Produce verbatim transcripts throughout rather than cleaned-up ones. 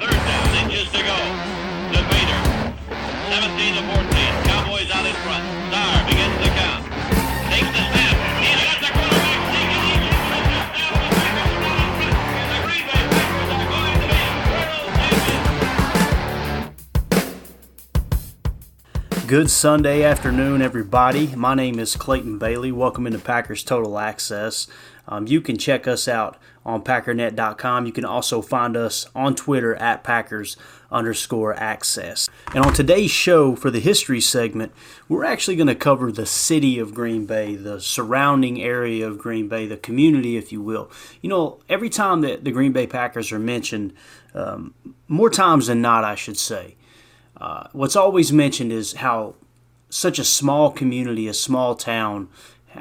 Third down, inches to go. To Bader. seventeen to fourteen. Cowboys out in front. Star begins the count. Takes the snap. He's got the quarterback. He can eat it. The Green Bay Packers are going to be world champions. Good Sunday afternoon, everybody. My name is Clayton Bailey. Welcome into Packers Total Access. Um, you can check us out on Packernet dot com. You can also find us on Twitter at Packers underscore access. And on today's show for the history segment, we're actually going to cover the city of Green Bay, the surrounding area of Green Bay, the community, if you will. You know, every time that the Green Bay Packers are mentioned, um, more times than not, I should say, uh, what's always mentioned is how such a small community, a small town,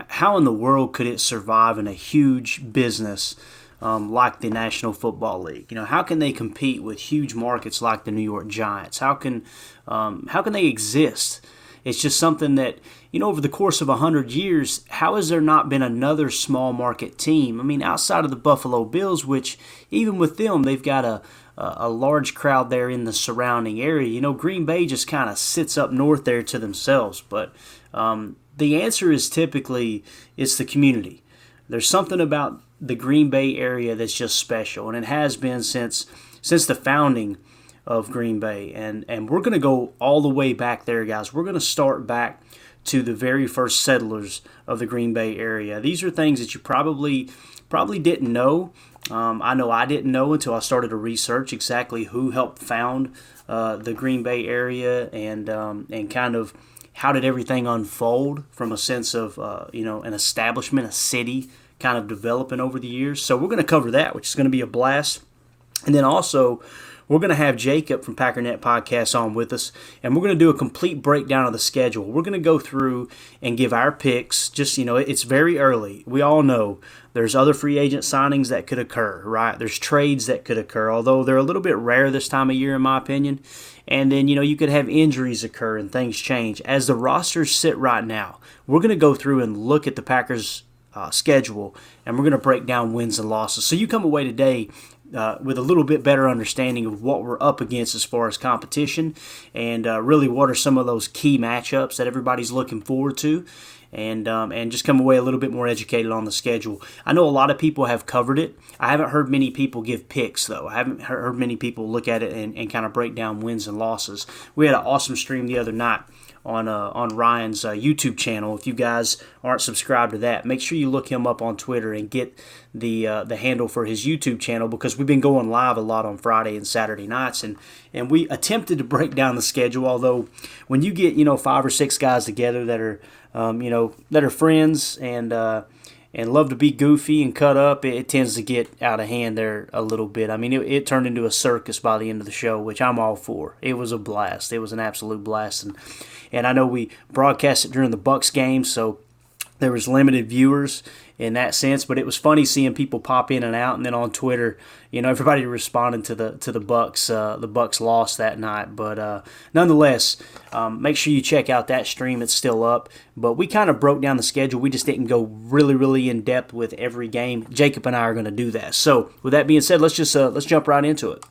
how in the world could it survive in a huge business um, like the National Football League? You know, how can they compete with huge markets like the New York Giants? How can um, how can they exist? It's just something that, you know, over the course of one hundred years, how has there not been another small market team? I mean, outside of the Buffalo Bills, which even with them, they've got a, a large crowd there in the surrounding area. You know, Green Bay just kind of sits up north there to themselves, but um the answer is typically it's the community. There's something about the Green Bay area that's just special, and it has been since since the founding of Green Bay. And, and we're going to go all the way back there, guys. We're going to start back to the very first settlers of the Green Bay area. These are things that you probably probably didn't know. Um, I know I didn't know until I started to research exactly who helped found uh, the Green Bay area and um, and kind of how did everything unfold from a sense of, uh, you know, an establishment, a city kind of developing over the years. So we're going to cover that, which is going to be a blast. And then also we're going to have Jacob from Packernet Podcast on with us, and we're going to do a complete breakdown of the schedule. We're going to go through and give our picks. Just, you know, it's very early. We all know there's other free agent signings that could occur, right? There's trades that could occur, although they're a little bit rare this time of year in my opinion. And then, you know, you could have injuries occur and things change. As the rosters sit right now, we're going to go through and look at the Packers' uh, schedule, and we're going to break down wins and losses. So you come away today uh, with a little bit better understanding of what we're up against as far as competition and uh, really what are some of those key matchups that everybody's looking forward to. And um, and just come away a little bit more educated on the schedule. I know a lot of people have covered it. I haven't heard many people give picks, though. I haven't heard many people look at it and, and kind of break down wins and losses. We had an awesome stream the other night on uh, on Ryan's uh, YouTube channel. If you guys aren't subscribed to that, make sure you look him up on Twitter and get the uh, the handle for his YouTube channel, because we've been going live a lot on Friday and Saturday nights. And, and we attempted to break down the schedule, although when you get, you know, five or six guys together that are – Um, you know, that are friends and uh, and love to be goofy and cut up, it, it tends to get out of hand there a little bit. I mean, it, it turned into a circus by the end of the show, which I'm all for. It was a blast. It was an absolute blast. And, and I know we broadcast it during the Bucs game, so there was limited viewers in that sense, but it was funny seeing people pop in and out. And then on Twitter, you know, everybody responded to the to the Bucs uh, the Bucs loss that night. But uh, nonetheless, um, make sure you check out that stream; it's still up. But we kind of broke down the schedule. We just didn't go really, really in depth with every game. Jacob and I are going to do that. So, with that being said, let's just uh, let's jump right into it.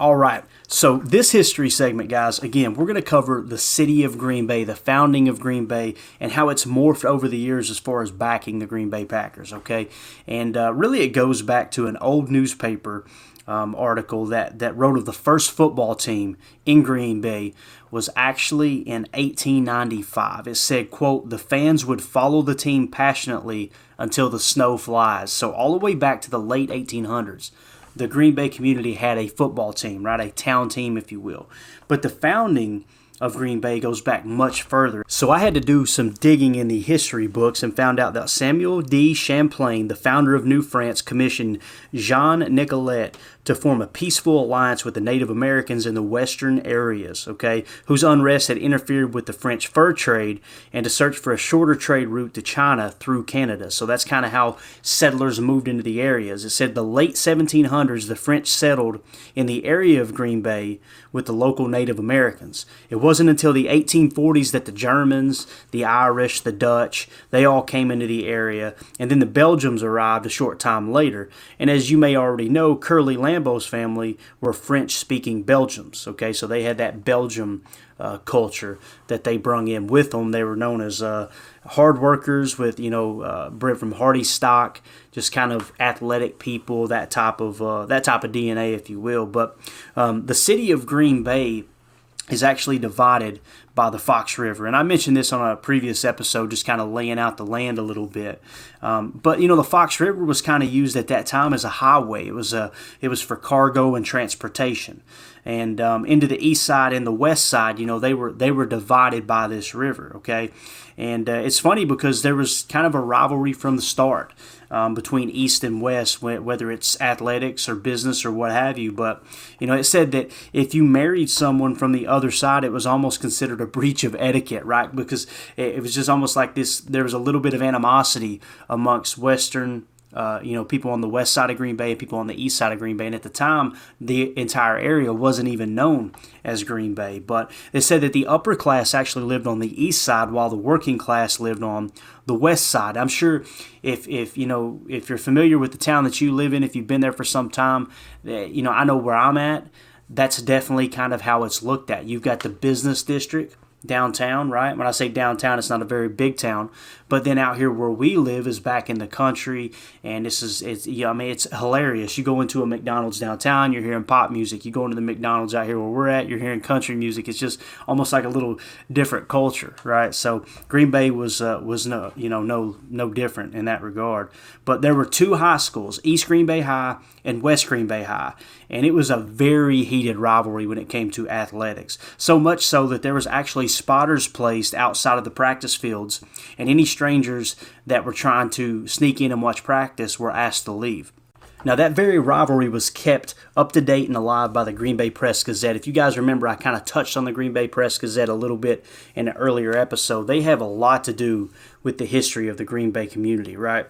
All right. So this history segment, guys, again, we're going to cover the city of Green Bay, the founding of Green Bay, and how it's morphed over the years as far as backing the Green Bay Packers, okay? And uh, really it goes back to an old newspaper um, article that, that wrote of the first football team in Green Bay was actually in eighteen ninety-five. It said, quote, "The fans would follow the team passionately until the snow flies." So all the way back to the late eighteen hundreds. The Green Bay community had a football team, right? A town team, if you will. But the founding of Green Bay goes back much further. So I had to do some digging in the history books and found out that Samuel D. Champlain, the founder of New France, commissioned Jean Nicolet to form a peaceful alliance with the Native Americans in the western areas, okay, whose unrest had interfered with the French fur trade, and to search for a shorter trade route to China through Canada. So that's kind of how settlers moved into the areas. It said the late seventeen hundreds, the French settled in the area of Green Bay with the local Native Americans. It wasn't until the eighteen forties that the Germans, the Irish, the Dutch, they all came into the area, and then the Belgians arrived a short time later. And as you may already know, Curly Lambeau Lambeau's family were French-speaking Belgians, okay, so they had that Belgium uh, culture that they brung in with them. They were known as uh, hard workers with, you know, uh, bred from hardy stock, just kind of athletic people, that type of uh, that type of D N A, if you will. But um, the city of Green Bay is actually divided by the Fox River. And I mentioned this on a previous episode, just kind of laying out the land a little bit. Um, but, you know, the Fox River was kind of used at that time as a highway. It was a, it was for cargo and transportation. And um, into the east side and the west side, you know, they were they were divided by this river, okay? And uh, it's funny because there was kind of a rivalry from the start um, between east and west, whether it's athletics or business or what have you. But, you know, it said that if you married someone from the other side, it was almost considered a breach of etiquette, right? Because it was just almost like this, there was a little bit of animosity amongst western Uh, you know, people on the west side of Green Bay and people on the east side of Green Bay. And at the time, the entire area wasn't even known as Green Bay. But they said that the upper class actually lived on the east side while the working class lived on the west side. I'm sure if, if you know, if you're familiar with the town that you live in, if you've been there for some time, you know, I know where I'm at. That's definitely kind of how it's looked at. You've got the business district downtown, right? When I say downtown, it's not a very big town, but then out here where we live is back in the country, and this is, it's, you know, I mean, it's hilarious. You go into a McDonald's downtown, you're hearing pop music. You go into the McDonald's out here where we're at, you're hearing country music. It's just almost like a little different culture, right? So Green Bay was uh, was no, you know, no no different in that regard. But there were two high schools, East Green Bay High and West Green Bay High, and it was a very heated rivalry when it came to athletics. So much so that there was actually spotters placed outside of the practice fields, and any strangers that were trying to sneak in and watch practice were asked to leave. Now, that very rivalry was kept up to date and alive by the Green Bay Press-Gazette. If you guys remember, I kind of touched on the Green Bay Press-Gazette a little bit in an earlier episode. They have a lot to do with the history of the Green Bay community, right?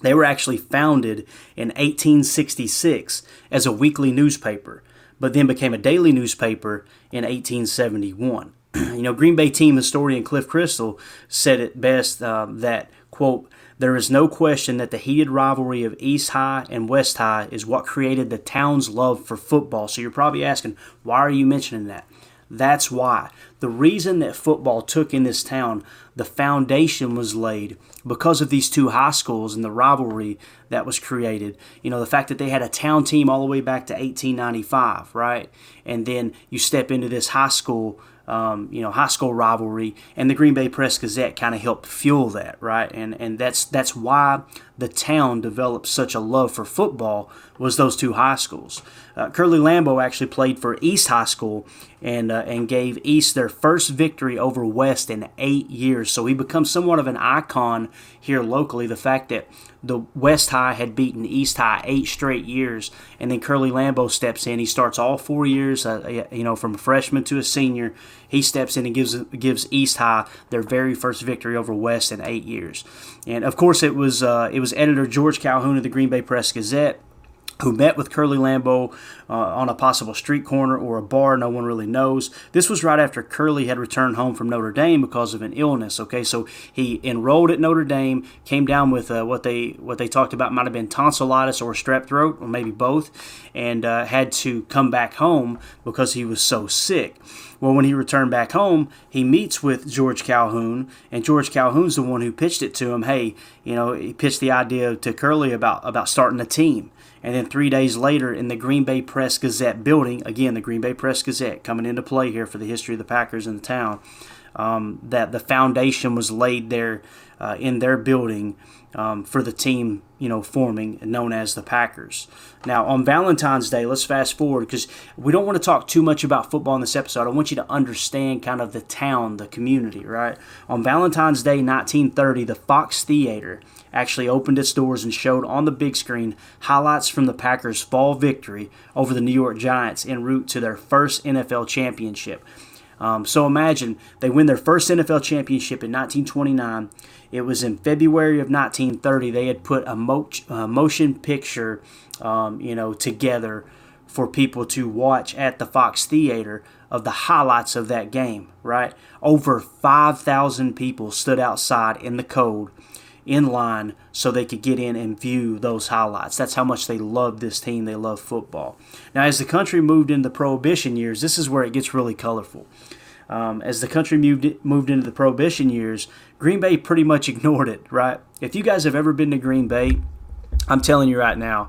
They were actually founded in eighteen sixty-six as a weekly newspaper, but then became a daily newspaper in eighteen seventy-one. You know, Green Bay team historian Cliff Crystal said it best uh, that, quote, "There is no question that the heated rivalry of East High and West High is what created the town's love for football." So you're probably asking, why are you mentioning that? That's why. The reason that football took in this town, the foundation was laid because of these two high schools and the rivalry that was created. You know, the fact that they had a town team all the way back to eighteen ninety-five, right? And then you step into this high school Um, you know, high school rivalry, and the Green Bay Press-Gazette kind of helped fuel that, right? And and that's that's why the town developed such a love for football, was those two high schools. Uh, Curly Lambeau actually played for East High School and uh, and gave East their first victory over West in eight years. So he becomes somewhat of an icon here locally. The fact that the West High had beaten East High eight straight years, and then Curly Lambeau steps in. He starts all four years, uh, you know, from a freshman to a senior. He steps in and gives gives East High their very first victory over West in eight years. And of course, it was uh, it was editor George Calhoun of the Green Bay Press-Gazette who met with Curly Lambeau uh, on a possible street corner or a bar. No one really knows. This was right after Curly had returned home from Notre Dame because of an illness. Okay, so he enrolled at Notre Dame, came down with uh, what they what they talked about might have been tonsillitis or strep throat, or maybe both, and uh, had to come back home because he was so sick. Well, when he returned back home, he meets with George Calhoun, and George Calhoun's the one who pitched it to him. Hey, you know, he pitched the idea to Curly about about starting a team. And then three days later in the Green Bay Press-Gazette building, again, the Green Bay Press-Gazette coming into play here for the history of the Packers in the town, um, that the foundation was laid there uh, in their building um, for the team, you know, forming, known as the Packers. Now, on Valentine's Day, let's fast forward because we don't want to talk too much about football in this episode. I want you to understand kind of the town, the community, right? On Valentine's Day, nineteen thirty, the Fox Theater actually opened its doors and showed on the big screen highlights from the Packers' fall victory over the New York Giants en route to their first N F L championship. Um, so imagine, they win their first N F L championship in nineteen twenty-nine. It was in February of nineteen thirty. They had put a mo- uh, motion picture um, you know, together for people to watch at the Fox Theater of the highlights of that game, right? Over five thousand people stood outside in the cold in line so they could get in and view those highlights. That's how much they love this team. They love football. Now, as the country moved into Prohibition years, this is where it gets really colorful. Um, as the country moved moved into the Prohibition years, Green Bay pretty much ignored it, right? If you guys have ever been to Green Bay, I'm telling you right now,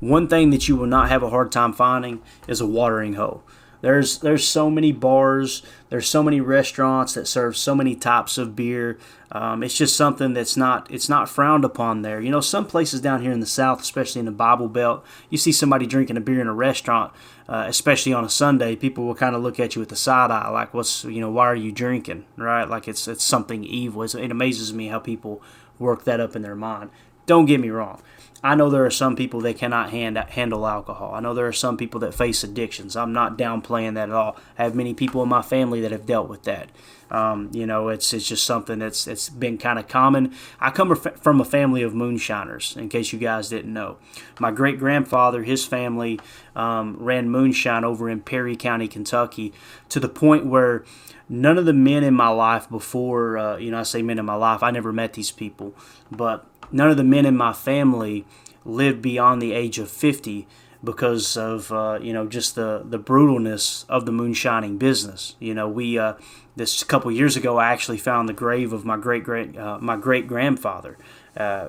one thing that you will not have a hard time finding is a watering hole. There's there's so many bars, there's so many restaurants that serve so many types of beer. Um, it's just something that's not it's not frowned upon there. You know, some places down here in the South, especially in the Bible Belt, you see somebody drinking a beer in a restaurant, uh, especially on a Sunday. People will kind of look at you with the side eye, like, "What's you know, why are you drinking?" Right? Like it's it's something evil. It's, it amazes me how people work that up in their mind. Don't get me wrong. I know there are some people that cannot hand, handle alcohol. I know there are some people that face addictions. I'm not downplaying that at all. I have many people in my family that have dealt with that. Um, you know, it's it's just something that's it's been kind of common. I come from a family of moonshiners, in case you guys didn't know. My great-grandfather, his family, um, ran moonshine over in Perry County, Kentucky, to the point where none of the men in my life before, uh, you know, I say men in my life, I never met these people, but none of the men in my family lived beyond the age of fifty because of, uh, you know, just the, the brutalness of the moonshining business. You know, we, uh, this couple years ago, I actually found the grave of my great great uh, my great grandfather. Uh,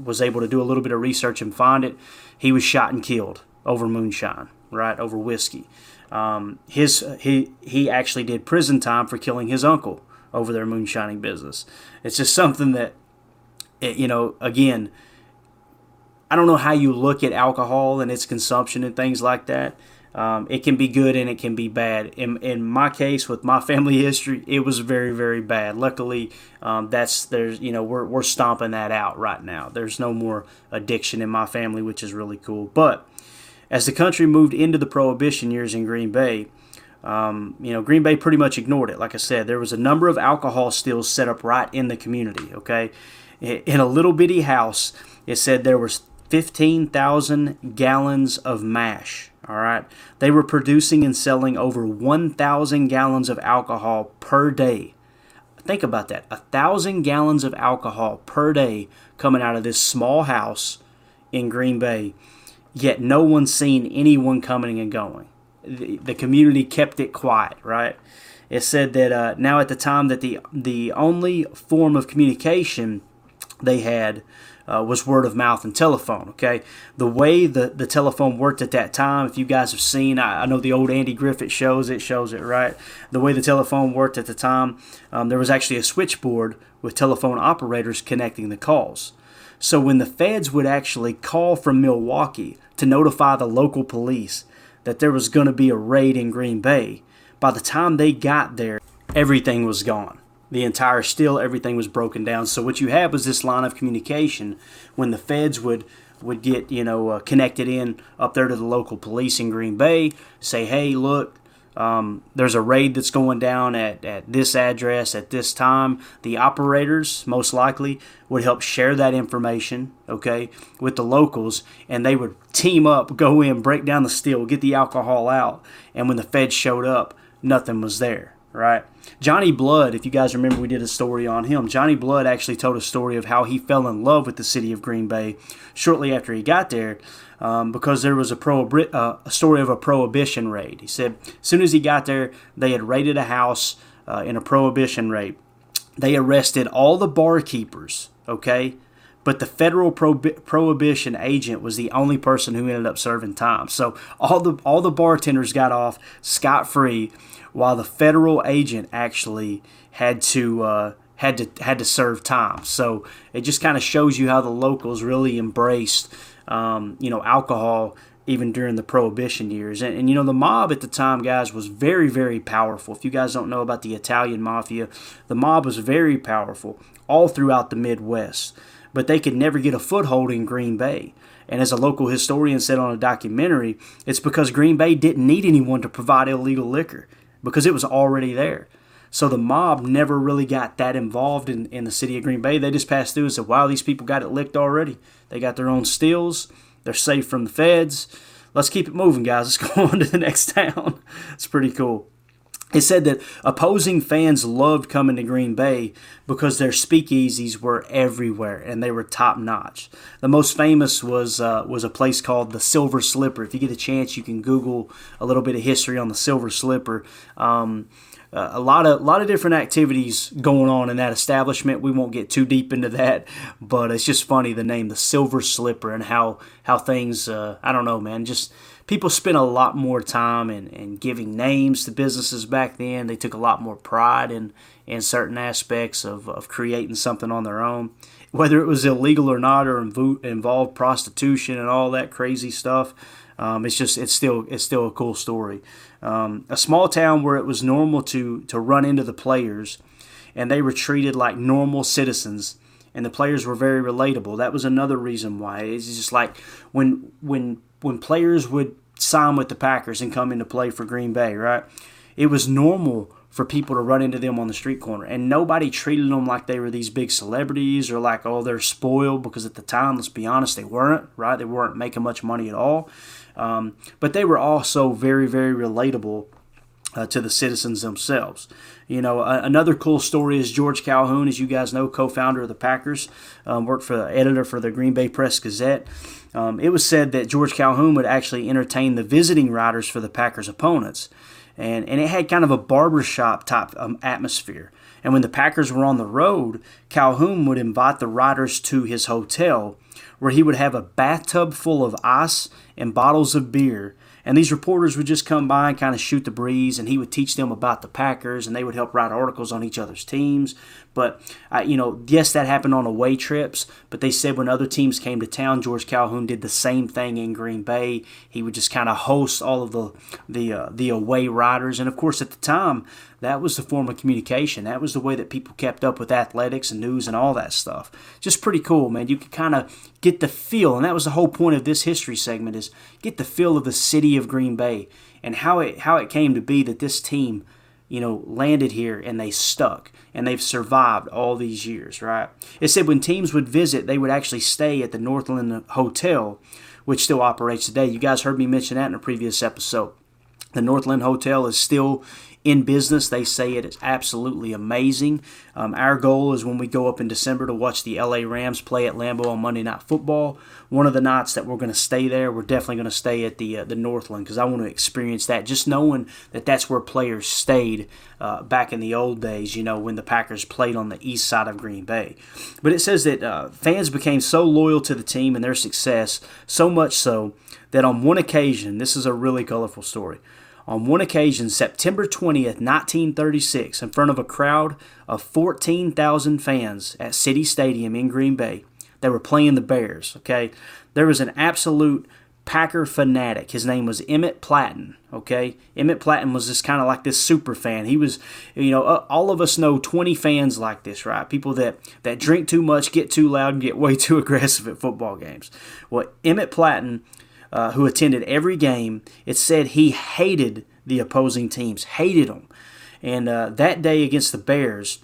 was able to do a little bit of research and find it. He was shot and killed over moonshine, right, over whiskey. Um, his he he actually did prison time for killing his uncle over their moonshining business. It's just something that, you know, again, I don't know how you look at alcohol and its consumption and things like that. Um, it can be good and it can be bad. In in my case, with my family history, it was very, very bad. Luckily, um, that's there's you know we're we're stomping that out right now. There's no more addiction in my family, which is really cool. But as the country moved into the Prohibition years in Green Bay, Um, you know, Green Bay pretty much ignored it. Like I said, there was a number of alcohol stills set up right in the community. Okay, in a little bitty house, it said there was fifteen thousand gallons of mash. All right, they were producing and selling over one thousand gallons of alcohol per day. Think about that: a thousand gallons of alcohol per day coming out of this small house in Green Bay. Yet no one's seen anyone coming and going. The, the community kept it quiet, right? It said that uh, now at the time that the the only form of communication they had uh, was word of mouth and telephone, okay? The way the, the telephone worked at that time, if you guys have seen, I, I know the old Andy Griffith shows, it shows it, right? The way the telephone worked at the time, um, there was actually a switchboard with telephone operators connecting the calls. So when the feds would actually call from Milwaukee to notify the local police that there was going to be a raid in Green Bay, by the time they got there, everything was gone. The entire still, everything was broken down. So what you had was this line of communication when the feds would would get, you know, uh, connected in up there to the local police in Green Bay, say, hey, look, um, there's a raid that's going down at, at this address at this time. The operators, most likely, would help share that information, okay, with the locals, and they would team up, go in, break down the still, get the alcohol out, and when the feds showed up, nothing was there. Right. Johnny Blood, if you guys remember, we did a story on him. Johnny Blood actually told a story of how he fell in love with the city of Green Bay shortly after he got there um, because there was a, prohibi- uh, a story of a prohibition raid. He said as soon as he got there, they had raided a house uh, in a prohibition raid. They arrested all the barkeepers, okay, but the federal prohib- prohibition agent was the only person who ended up serving time. So all the all the bartenders got off scot-free, while the federal agent actually had to uh, had to had to serve time. So it just kind of shows you how the locals really embraced um, you know alcohol even during the Prohibition years. And, and, you know, the mob at the time, guys, was very, very powerful. If you guys don't know about the Italian mafia, the mob was very powerful all throughout the Midwest. But they could never get a foothold in Green Bay. And as a local historian said on a documentary, it's because Green Bay didn't need anyone to provide illegal liquor because it was already there. So the mob never really got that involved in, in the city of Green Bay. They just passed through and said, wow, these people got it licked already. They got their own stills. They're safe from the feds. Let's keep it moving, guys. Let's go on to the next town. It's pretty cool. It said that opposing fans loved coming to Green Bay because their speakeasies were everywhere and they were top-notch. The most famous was uh, was a place called the Silver Slipper. If you get a chance, you can Google a little bit of history on the Silver Slipper. Um, Uh, a lot of lot of different activities going on in that establishment. We won't get too deep into that, but it's just funny, the name, the Silver Slipper, and how how things, uh, I don't know, man, just people spent a lot more time in, in giving names to businesses back then. They took a lot more pride in, in certain aspects of, of creating something on their own, whether it was illegal or not, or invo- involved prostitution and all that crazy stuff. Um, it's just it's still it's still a cool story. Um, a small town where it was normal to to run into the players, and they were treated like normal citizens, and the players were very relatable. That was another reason why. It's just like when when when players would sign with the Packers and come into play for Green Bay, right? It was normal for people to run into them on the street corner, and nobody treated them like they were these big celebrities or like, oh, they're spoiled, because at the time, let's be honest, they weren't, right? They weren't making much money at all. Um, but they were also very, very relatable uh, to the citizens themselves. You know, uh, another cool story is George Calhoun, as you guys know, co-founder of the Packers, um, worked for the editor for the Green Bay Press-Gazette. Um, it was said that George Calhoun would actually entertain the visiting riders for the Packers' opponents. And, and it had kind of a barbershop type um, atmosphere. And when the Packers were on the road, Calhoun would invite the riders to his hotel, where he would have a bathtub full of ice and bottles of beer. And these reporters would just come by and kind of shoot the breeze, and he would teach them about the Packers, and they would help write articles on each other's teams. But, uh, you know, yes, that happened on away trips, but they said when other teams came to town, George Calhoun did the same thing in Green Bay. He would just kind of host all of the the, uh, the away riders. And, of course, at the time, that was the form of communication. That was the way that people kept up with athletics and news and all that stuff. Just pretty cool, man. You could kind of get the feel, and that was the whole point of this history segment, is get the feel of the city of Green Bay and how it how it came to be that this team, you know, landed here and they stuck and they've survived all these years, right? It said when teams would visit, they would actually stay at the Northland Hotel, which still operates today. You guys heard me mention that in a previous episode. The Northland Hotel is still in business. They say it is absolutely amazing. Um, our goal is when we go up in December to watch the L A Rams play at Lambeau on Monday Night Football. One of the nights that we're going to stay there, we're definitely going to stay at the uh, the Northland, because I want to experience that. Just knowing that that's where players stayed uh, back in the old days, you know, when the Packers played on the east side of Green Bay. But it says that uh, fans became so loyal to the team and their success, so much so that on one occasion, this is a really colorful story, on one occasion, September twentieth, nineteen thirty-six, in front of a crowd of fourteen thousand fans at City Stadium in Green Bay, they were playing the Bears, okay? There was an absolute Packer fanatic. His name was Emmett Platten, okay? Emmett Platten was just kind of like this super fan. He was, you know, all of us know twenty fans like this, right? People that, that drink too much, get too loud, and get way too aggressive at football games. Well, Emmett Platten, Uh, who attended every game, it said he hated the opposing teams, hated them. And uh, that day against the Bears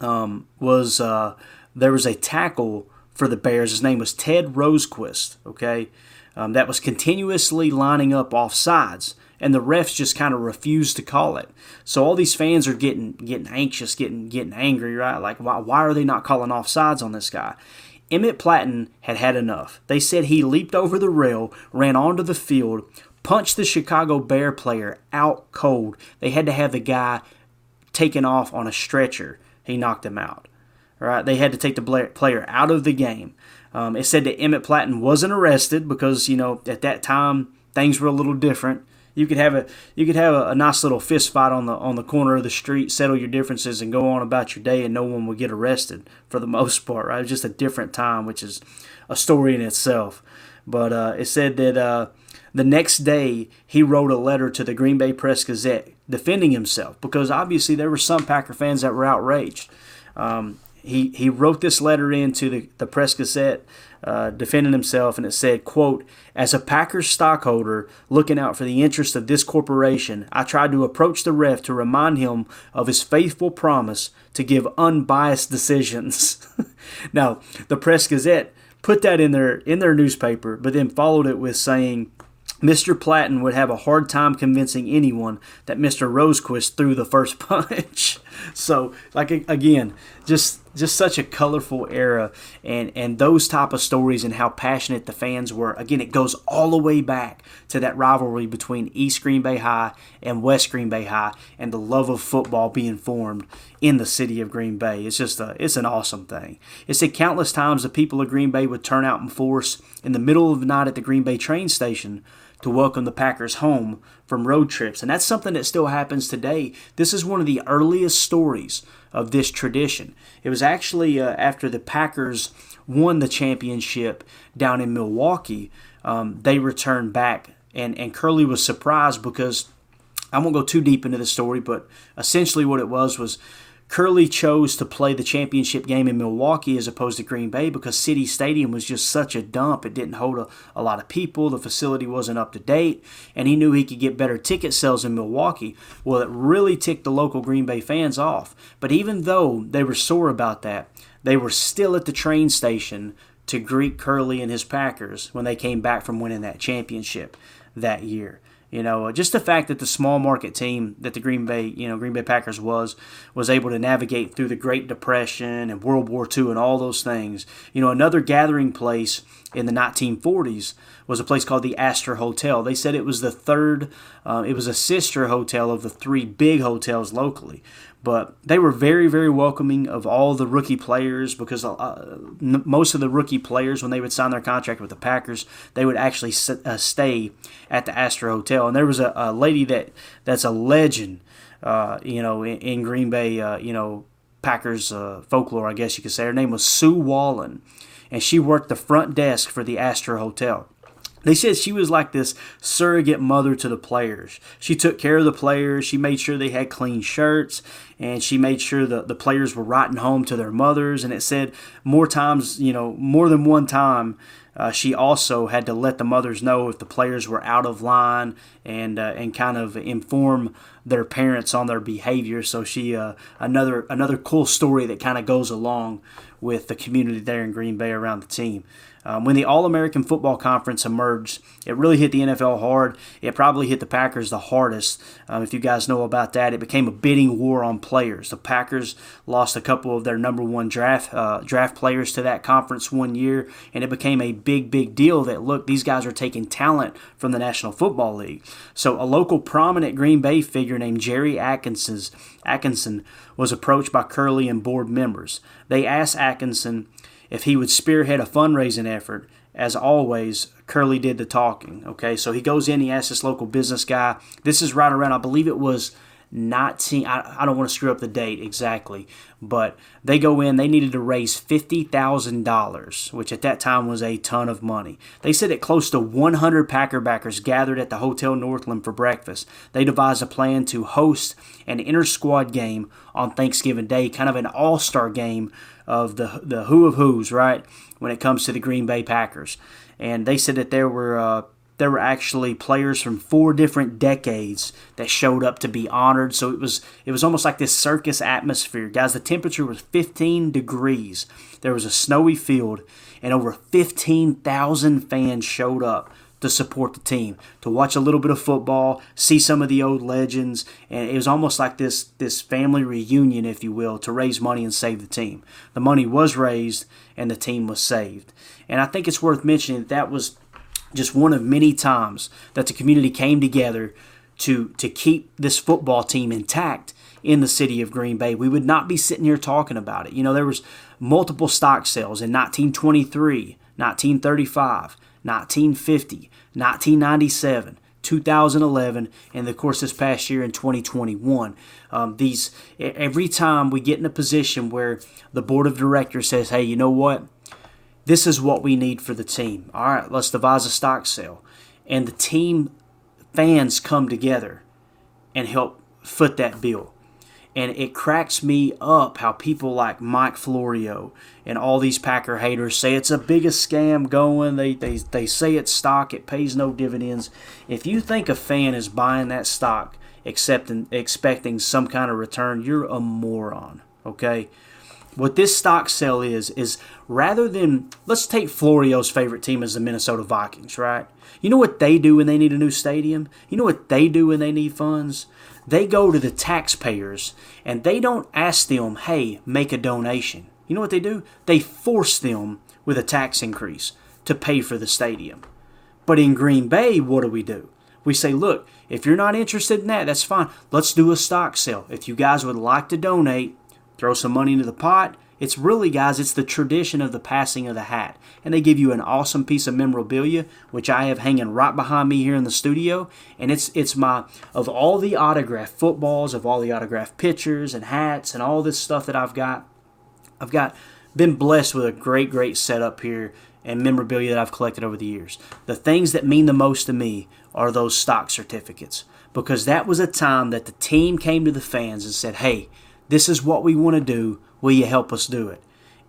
um, was uh, there was a tackle for the Bears. His name was Ted Rosequist, okay, um, that was continuously lining up off sides, and the refs just kind of refused to call it. So all these fans are getting getting anxious, getting getting angry, right? Like, why, why are they not calling offsides on this guy? Emmett Platten had had enough. They said he leaped over the rail, ran onto the field, punched the Chicago Bear player out cold. They had to have the guy taken off on a stretcher. He knocked him out. right? They had to take the player out of the game. Um, it said that Emmett Platten wasn't arrested because, you know, at that time things were a little different. You could have a you could have a, a nice little fist fight on the on the corner of the street, settle your differences, and go on about your day, and no one would get arrested for the most part, right? It was just a different time, which is a story in itself. But uh, it said that uh, the next day he wrote a letter to the Green Bay Press-Gazette defending himself because obviously there were some Packer fans that were outraged. Um, he he wrote this letter into the, the Press-Gazette Uh, defending himself, and it said, quote, "As a Packers stockholder looking out for the interest of this corporation, I tried to approach the ref to remind him of his faithful promise to give unbiased decisions." Now, the Press-Gazette put that in their, in their newspaper, but then followed it with saying, "Mister Platten would have a hard time convincing anyone that Mister Rosequist threw the first punch." So, like, again, just just such a colorful era, and, and those type of stories and how passionate the fans were. Again, it goes all the way back to that rivalry between East Green Bay High and West Green Bay High and the love of football being formed in the city of Green Bay. It's just a, it's an awesome thing. It said countless times the people of Green Bay would turn out in force in the middle of the night at the Green Bay train station to welcome the Packers home from road trips. And that's something that still happens today. This is one of the earliest stories of this tradition. It was actually uh, after the Packers won the championship down in Milwaukee, um, they returned back, and, and Curly was surprised because, I won't go too deep into the story, but essentially what it was was Curly chose to play the championship game in Milwaukee as opposed to Green Bay because City Stadium was just such a dump. It didn't hold a, a lot of people. The facility wasn't up to date, and he knew he could get better ticket sales in Milwaukee. Well, it really ticked the local Green Bay fans off. But even though they were sore about that, they were still at the train station to greet Curly and his Packers when they came back from winning that championship that year. You know, just the fact that the small market team that the Green Bay, you know, Green Bay Packers was, was able to navigate through the Great Depression and World War Two and all those things. You know, another gathering place in the nineteen forties was a place called the Astor Hotel. They said it was the third, uh, it was a sister hotel of the three big hotels locally. But they were very, very welcoming of all the rookie players because uh, n- most of the rookie players, when they would sign their contract with the Packers, they would actually s- uh, stay at the Astor Hotel. And there was a, a lady that, that's a legend, uh, you know, in, in Green Bay, uh, you know, Packers uh, folklore, I guess you could say. Her name was Sue Wallen, and she worked the front desk for the Astor Hotel. They said she was like this surrogate mother to the players. She took care of the players. She made sure they had clean shirts, and she made sure the, the players were writing home to their mothers. And it said more times, you know, more than one time, uh, she also had to let the mothers know if the players were out of line and uh, and kind of inform their parents on their behavior. So she uh, another another cool story that kind of goes along with the community there in Green Bay around the team. Um, when the All-American Football Conference emerged, it really hit the N F L hard. It probably hit the Packers the hardest. Um, if you guys know about that, it became a bidding war on players. The Packers lost a couple of their number one draft uh, draft players to that conference one year, and it became a big, big deal that, look, these guys are taking talent from the National Football League. So a local prominent Green Bay figure named Jerry Atkinson, Atkinson was approached by Curly and board members. They asked Atkinson if he would spearhead a fundraising effort. As always, Curly did the talking. Okay, so he goes in, he asks this local business guy. This is right around, I believe it was nineteen, I, I don't want to screw up the date exactly, but they go in, they needed to raise fifty thousand dollars, which at that time was a ton of money. They said that close to one hundred Packer backers gathered at the Hotel Northland for breakfast. They devised a plan to host an inter-squad game on Thanksgiving Day, kind of an all-star game of the the who of who's, right, when it comes to the Green Bay Packers. And they said that there were uh, there were actually players from four different decades that showed up to be honored. So it was it was almost like this circus atmosphere. Guys, the temperature was fifteen degrees. There was a snowy field, and over fifteen thousand fans showed up to support the team, to watch a little bit of football, see some of the old legends. And it was almost like this this family reunion, if you will, to raise money and save the team. The money was raised, and the team was saved. And I think it's worth mentioning that that was just one of many times that the community came together to to keep this football team intact in the city of Green Bay, we would not be sitting here talking about it. You know, there was multiple stock sales in nineteen twenty-three, nineteen thirty-five, nineteen fifty, nineteen ninety-seven, two thousand eleven, and of course this past year in twenty twenty-one. Um, these every time we get in a position where the board of directors says, hey, you know what? This is what we need for the team. All right, let's devise a stock sale. And the team fans come together and help foot that bill. And it cracks me up how people like Mike Florio and all these Packer haters say it's the biggest scam going. They they they say it's stock. It pays no dividends. If you think a fan is buying that stock accepting, expecting some kind of return, you're a moron, okay? What this stock sale is, is rather than, let's take Florio's favorite team as the Minnesota Vikings, right? You know what they do when they need a new stadium? You know what they do when they need funds? They go to the taxpayers, and they don't ask them, hey, make a donation. You know what they do? They force them with a tax increase to pay for the stadium. But in Green Bay, what do we do? We say, look, if you're not interested in that, that's fine. Let's do a stock sale. If you guys would like to donate, throw some money into the pot. It's really, guys, it's the tradition of the passing of the hat. And they give you an awesome piece of memorabilia, which I have hanging right behind me here in the studio. And it's it's my, of all the autographed footballs, of all the autographed pictures and hats and all this stuff that I've got, I've got been blessed with a great, great setup here and memorabilia that I've collected over the years. The things that mean the most to me are those stock certificates, because that was a time that the team came to the fans and said, hey, this is what we want to do. Will you help us do it?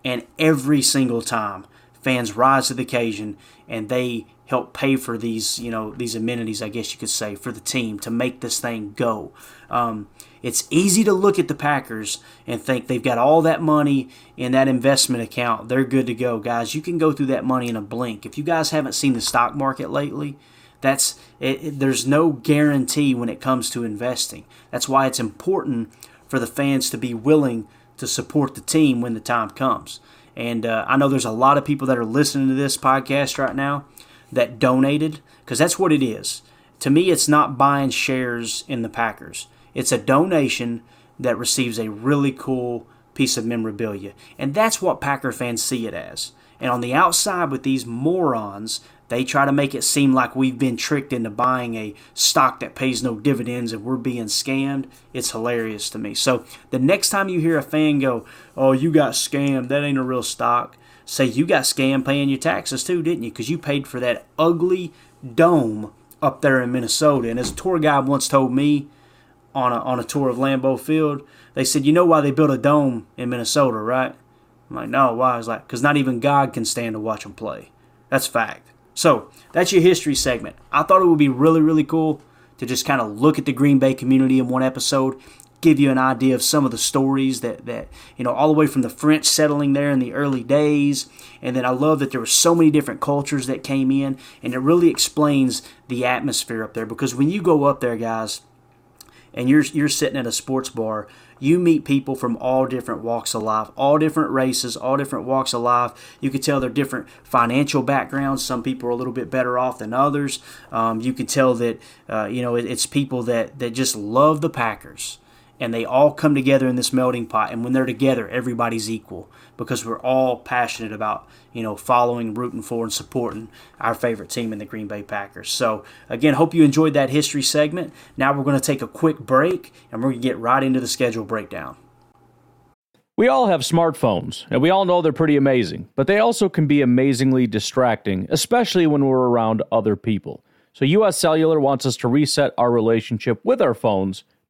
And every single time, fans rise to the occasion, and they help pay for these, you know, these amenities, I guess you could say, for the team to make this thing go. Um, it's easy to look at the Packers and think they've got all that money in that investment account. They're good to go. Guys, you can go through that money in a blink. If you guys haven't seen the stock market lately, that's it, it, there's no guarantee when it comes to investing. That's why it's important for the fans to be willing to support the team when the time comes. And uh, I know there's a lot of people that are listening to this podcast right now that donated, because that's what it is. To me, it's not buying shares in the Packers. It's a donation that receives a really cool piece of memorabilia. And that's what Packer fans see it as. And on the outside with these morons, they try to make it seem like we've been tricked into buying a stock that pays no dividends and we're being scammed. It's hilarious to me. So the next time you hear a fan go, oh, you got scammed, that ain't a real stock, say you got scammed paying your taxes too, didn't you? Because you paid for that ugly dome up there in Minnesota. And as a tour guide once told me on a, on a tour of Lambeau Field, they said, you know why they built a dome in Minnesota, right? I'm like, no, why? I was like, because not even God can stand to watch them play. That's fact. So that's your history segment. I thought it would be really, really cool to just kind of look at the Green Bay community in one episode, give you an idea of some of the stories that, that, you know, all the way from the French settling there in the early days. And then I love that there were so many different cultures that came in, and it really explains the atmosphere up there. Because when you go up there, guys, and you're you're sitting at a sports bar, you meet people from all different walks of life, all different races, all different walks of life. You can tell they're different financial backgrounds. Some people are a little bit better off than others. Um, you can tell that uh, you know it, it's people that, that just love the Packers, and they all come together in this melting pot. And when they're together, everybody's equal, because we're all passionate about, you know, following, rooting for, and supporting our favorite team in the Green Bay Packers. So, again, hope you enjoyed that history segment. Now we're going to take a quick break, and we're going to get right into the schedule breakdown. We all have smartphones, and we all know they're pretty amazing, but they also can be amazingly distracting, especially when we're around other people. So U S Cellular wants us to reset our relationship with our phones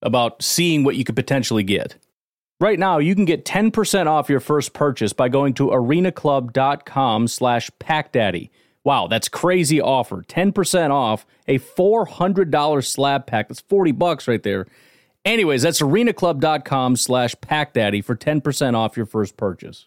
about seeing what you could potentially get. Right now, you can get ten percent off your first purchase by going to arenaclub.com slash packdaddy. Wow, that's crazy offer. ten percent off a four hundred dollars slab pack. That's forty bucks right there. Anyways, that's arenaclub.com slash packdaddy for ten percent off your first purchase.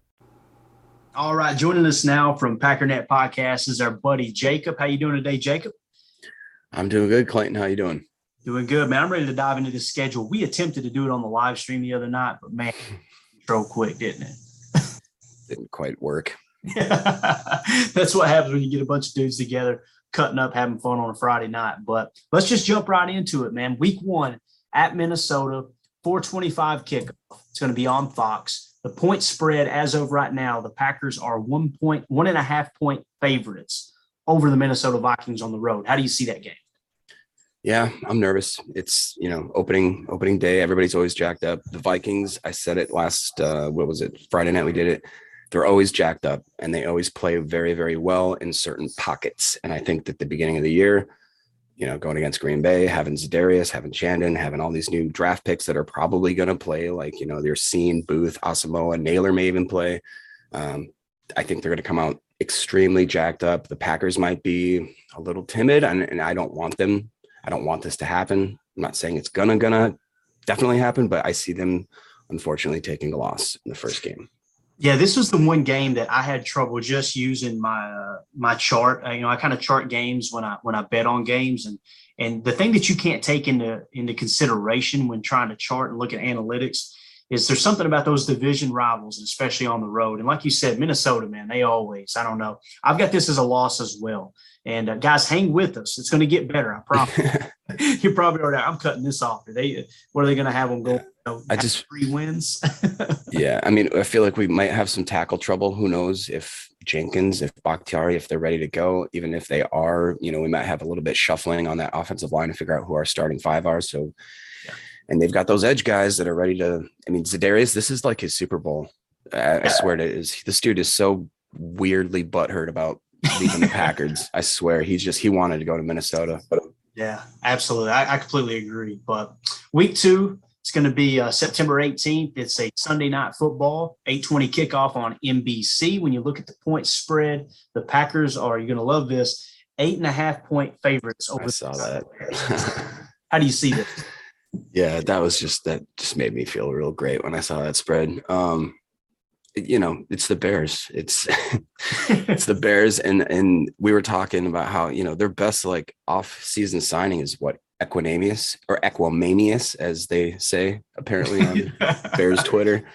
All right, joining us now from Packernet Podcast is our buddy Jacob. How you doing today, Jacob? I'm doing good, Clayton. How you doing? Doing good, man. I'm ready to dive into this schedule. We attempted to do it on the live stream the other night, but man, real quick, didn't it? Didn't quite work. That's what happens when you get a bunch of dudes together, cutting up, having fun on a Friday night. But let's just jump right into it, man. Week one at Minnesota, four twenty-five kickoff. It's going to be on Fox. The point spread as of right now, the Packers are one point, one and a half point favorites over the Minnesota Vikings on the road. How do you see that game? Yeah, I'm nervous. It's, you know, opening, opening day. Everybody's always jacked up. The Vikings, I said it last, uh, what was it? Friday night we did it. They're always jacked up and they always play very, very well in certain pockets. And I think that the beginning of the year, you know, going against Green Bay, having Zadarius, having Chandon, having all these new draft picks that are probably going to play, like, you know, they're seeing Booth, Asamoah, Naylor may even play. Um, I think they're going to come out extremely jacked up. The Packers might be a little timid, and, and I don't want them. I don't want this to happen. I'm not saying it's gonna, gonna definitely happen, but I see them, unfortunately, taking a loss in the first game. Yeah, this was the one game that I had trouble just using my uh, my chart. Uh, you know, I kind of chart games when I when I bet on games, and and the thing that you can't take into into consideration when trying to chart and look at analytics is there's something about those division rivals, especially on the road. And like you said, Minnesota, man, they always. I don't know. I've got this as a loss as well. And uh, guys, hang with us. It's going to get better. I promise. You probably already. I'm cutting this off. Are they what are they going to have them go? So I just three wins. Yeah. I mean, I feel like we might have some tackle trouble. Who knows if Jenkins, if Bakhtiari, if they're ready to go, even if they are, you know, we might have a little bit shuffling on that offensive line to figure out who our starting five are. So, yeah. And they've got those edge guys that are ready to, I mean, Zadarius, this is like his Super Bowl. I, I swear to it is. This dude is so weirdly butthurt about leaving the Packers. I swear he's just, he wanted to go to Minnesota. But yeah, absolutely. I, I completely agree. But week two, it's going to be uh, September eighteenth. It's a Sunday night football, eight twenty kickoff on N B C. When you look at the point spread, the Packers are, you're going to love this, eight and a half point favorites. Over I saw that. How do you see this? Yeah, that was just, that just made me feel real great when I saw that spread. Um, you know, it's the Bears. It's it's the Bears. And, and we were talking about how, you know, their best like off-season signing is what? Equanimius or Equanimius, as they say, apparently on Bears Twitter.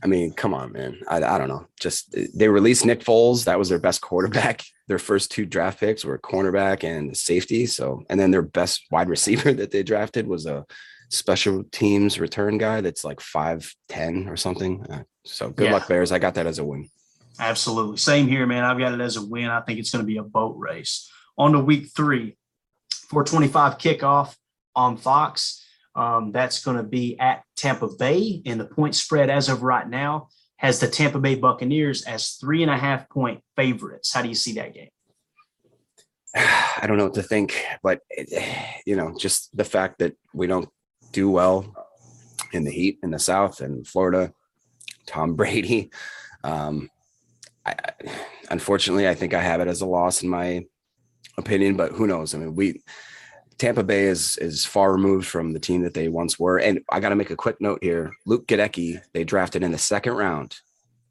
I mean, come on, man. I, I don't know. Just they released Nick Foles. That was their best quarterback. Their first two draft picks were cornerback and safety. So, and then their best wide receiver that they drafted was a special teams return guy that's like five ten or something. So good yeah. luck, Bears. I got that as a win. Absolutely. Same here, man. I've got it as a win. I think it's going to be a boat race. On to week three. four twenty-five kickoff on Fox. Um, that's going to be at Tampa Bay. And the point spread as of right now has the Tampa Bay Buccaneers as three and a half point favorites. How do you see that game? I don't know what to think, but it, you know, just the fact that we don't do well in the heat in the South and Florida, Tom Brady. Um, I, unfortunately, I think I have it as a loss in my opinion, but who knows? I mean, we, Tampa Bay is, is far removed from the team that they once were. And I got to make a quick note here. Luke Gedecke, they drafted in the second round,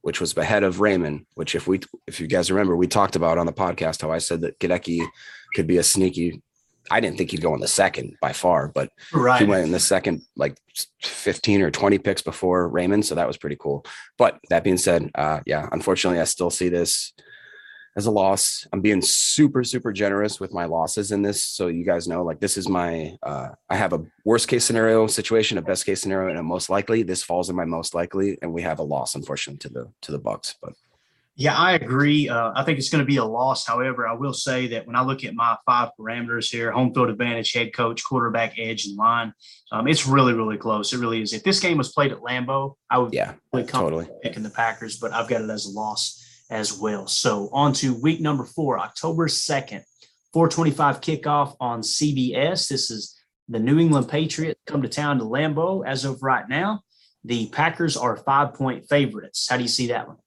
which was ahead of Raymond, which if we, if you guys remember, we talked about on the podcast, how I said that Gedecke could be a sneaky, I didn't think he'd go in the second by far, but right. He went in the second, like fifteen or twenty picks before Raymond. So that was pretty cool. But that being said, uh, yeah, unfortunately I still see this as a loss. I'm being super, super generous with my losses in this. So you guys know, like, this is my, uh, I have a worst case scenario situation, a best case scenario, and a most likely. This falls in my most likely, and we have a loss, unfortunately, to the, to the Bucs. But yeah, I agree. Uh, I think it's going to be a loss. However, I will say that when I look at my five parameters here, home field advantage, head coach, quarterback, edge, and line, um, it's really, really close. It really is. If this game was played at Lambeau, I would yeah, be totally picking the Packers, but I've got it as a loss as well. So on to week number four, October second, four twenty-five kickoff on C B S. This is the New England Patriots come to town to Lambeau. As of right now, the Packers are five-point favorites. How do you see that one?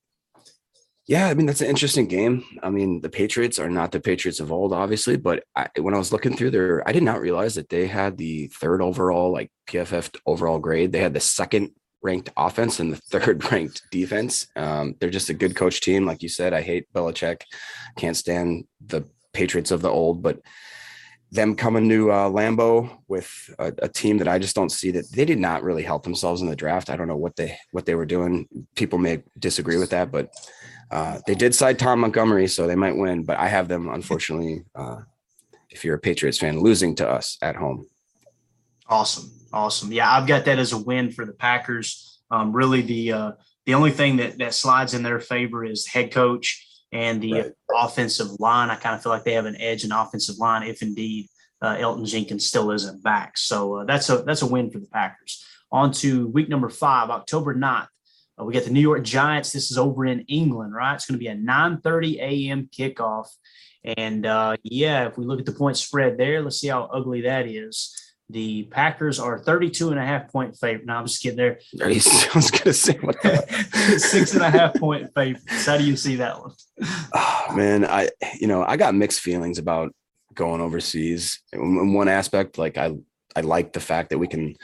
Yeah, I mean, that's an interesting game. I mean, the Patriots are not the Patriots of old, obviously, but I, when I was looking through their, I did not realize that they had the third overall, like P F F overall grade. They had the second ranked offense and the third ranked defense. Um, they're just a good coach team. Like you said, I hate Belichick. Can't stand the Patriots of the old, but them coming to uh, Lambeau with a, a team that I just don't see that they did not really help themselves in the draft. I don't know what they, what they were doing. People may disagree with that, but uh, they did side Tom Montgomery, so they might win, but I have them, unfortunately, uh, if you're a Patriots fan, losing to us at home. Awesome. Awesome. Yeah, I've got that as a win for the Packers. Um, really, the uh, the only thing that, that slides in their favor is head coach and the right. offensive line. I kind of feel like they have an edge in offensive line if indeed uh, Elton Jenkins still isn't back. So uh, that's a that's a win for the Packers. On to week number five, October ninth. Uh, we got the New York Giants. This is over in England, right? It's going to be a nine thirty a.m. kickoff. And, uh, yeah, if we look at the point spread there, let's see how ugly that is. The Packers are thirty-two and a half point favorite. No, I'm just kidding there. I was going to say, what the six and a half point favorites. How do you see that one? Oh, man, I, you know, I got mixed feelings about going overseas. In one aspect, like I, I like the fact that we can,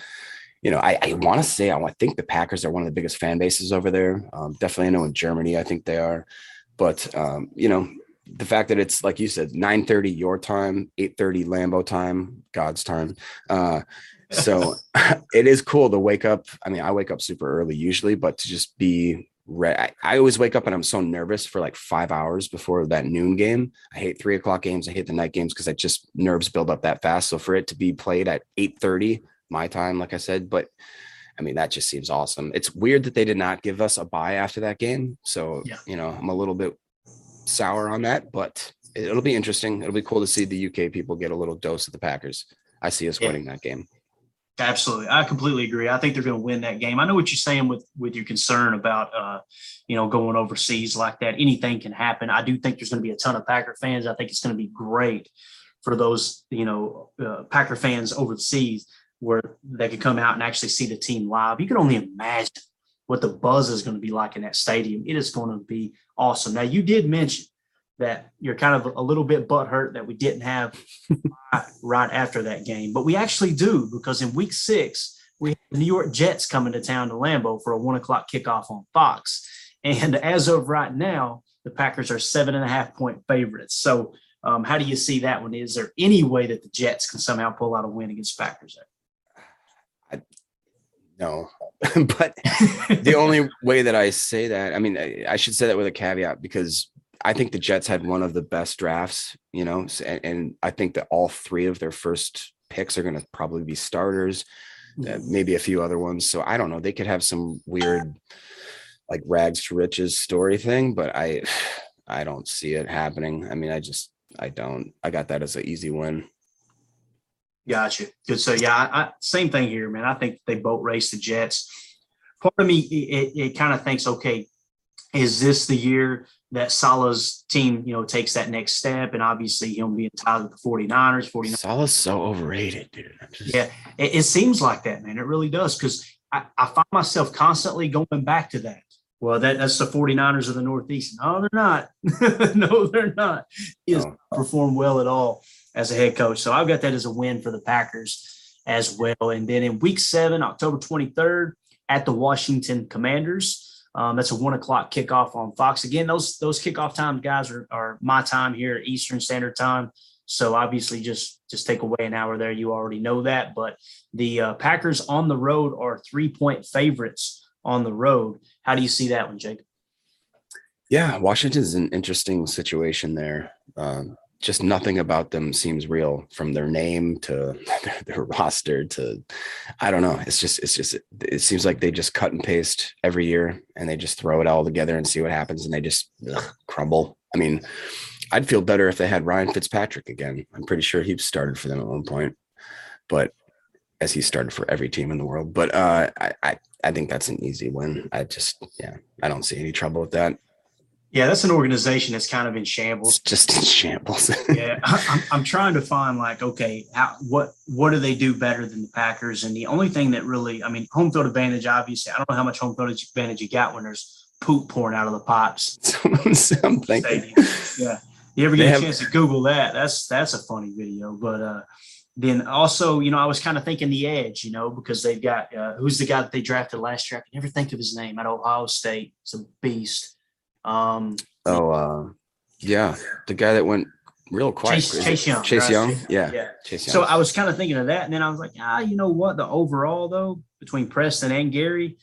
you know, I, I want to say, I think the Packers are one of the biggest fan bases over there. Um, definitely. I know in Germany, I think they are, but um, you know, the fact that it's, like you said, nine thirty your time, eight thirty Lambeau time, God's time. Uh, so it is cool to wake up. I mean, I wake up super early usually, but to just be re- I, I always wake up and I'm so nervous for like five hours before that noon game. I hate three o'clock games. I hate the night games because I just nerves build up that fast. So for it to be played at eight thirty my time, like I said, but I mean, that just seems awesome. It's weird that they did not give us a bye after that game. So, yeah. you know, I'm a little bit sour on that, but it'll be interesting. It'll be cool to see the U K people get a little dose of the Packers. I see us yeah. winning that game. Absolutely. I completely agree. I think they're going to win that game. I know what you're saying with, with your concern about, uh, you know, going overseas like that. Anything can happen. I do think there's going to be a ton of Packer fans. I think it's going to be great for those, you know, uh, Packer fans overseas where they could come out and actually see the team live. You can only imagine what the buzz is going to be like in that stadium. It is going to be awesome. Now, you did mention that you're kind of a little bit butthurt that we didn't have right after that game, but we actually do, because in week six, we have the New York Jets coming to town to Lambeau for a one o'clock kickoff on Fox. And as of right now, the Packers are seven and a half point favorites. So um, how do you see that one? Is there any way that the Jets can somehow pull out a win against Packers there? I, no. But the only way that I say that, I mean, I, I should say that with a caveat, because I think the Jets had one of the best drafts, you know, and, and I think that all three of their first picks are going to probably be starters, uh, maybe a few other ones. So I don't know. They could have some weird like rags to riches story thing, but I, I don't see it happening. I mean, I just, I don't, I got that as an easy win. Gotcha. Good. So, yeah, I, I, same thing here, man. I think they boat race the Jets. Part of me, it, it kind of thinks, okay, is this the year that Saleh's team, you know, takes that next step, and obviously him being tied with the forty-niners. forty-niners. Saleh's so overrated, dude. Just... Yeah, it, it seems like that, man. It really does, because I, I find myself constantly going back to that. Well, that, that's the forty-niners of the Northeast. No, they're not. no, they're not. He has not performed well at all as a head coach. So I've got that as a win for the Packers as well. And then in week seven, October twenty-third, at the Washington Commanders. Um, that's a one o'clock kickoff on Fox. Again, those those kickoff time guys are, are my time here, Eastern Standard Time. So obviously just, just take away an hour there. You already know that. But the uh, Packers on the road are three-point favorites on the road. How do you see that one, Jacob? Yeah, Washington's an interesting situation there. Um, just nothing about them seems real, from their name to their, their roster to, I don't know. It's just, it's just, it seems like they just cut and paste every year, and they just throw it all together and see what happens, and they just ugh, crumble. I mean, I'd feel better if they had Ryan Fitzpatrick again. I'm pretty sure he started for them at one point, but as he started for every team in the world. But uh, I, I, I think that's an easy win. I just, yeah, I don't see any trouble with that. Yeah, that's an organization that's kind of in shambles. It's just in shambles. yeah, I, I'm, I'm trying to find, like, okay, how, what what do they do better than the Packers? And the only thing that really, I mean, home field advantage, obviously. I don't know how much home field advantage you got when there's poop pouring out of the pipes. I'm thinking. Yeah. You ever get they a chance have... to Google that? That's that's a funny video. But uh, then also, you know, I was kind of thinking the edge, you know, because they've got uh, who's the guy that they drafted last year? I can never think of his name. At Ohio State, it's a beast. Um. Oh, uh, yeah, the guy that went real quiet. Chase, Chase Young. Chase right? Young. Yeah. yeah. Chase Young. So I was kind of thinking of that, and then I was like, ah, you know what? The overall though, between Preston and Gary.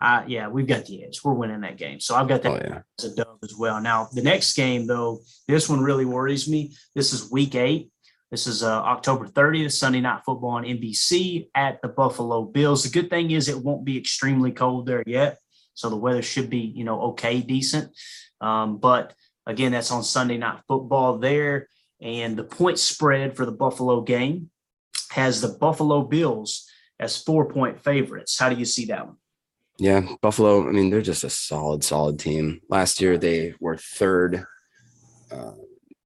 Uh, yeah, we've got the edge. We're winning that game. So I've got that oh, yeah. as a dub as well. Now, the next game, though, this one really worries me. This is week eight. This is uh, October thirtieth, Sunday Night Football on N B C at the Buffalo Bills. The good thing is it won't be extremely cold there yet. So the weather should be, you know, okay, decent. Um, but, again, that's on Sunday Night Football there. And the point spread for the Buffalo game has the Buffalo Bills as four-point favorites. How do you see that one? Yeah, Buffalo, I mean, they're just a solid, solid team. Last year, they were third uh,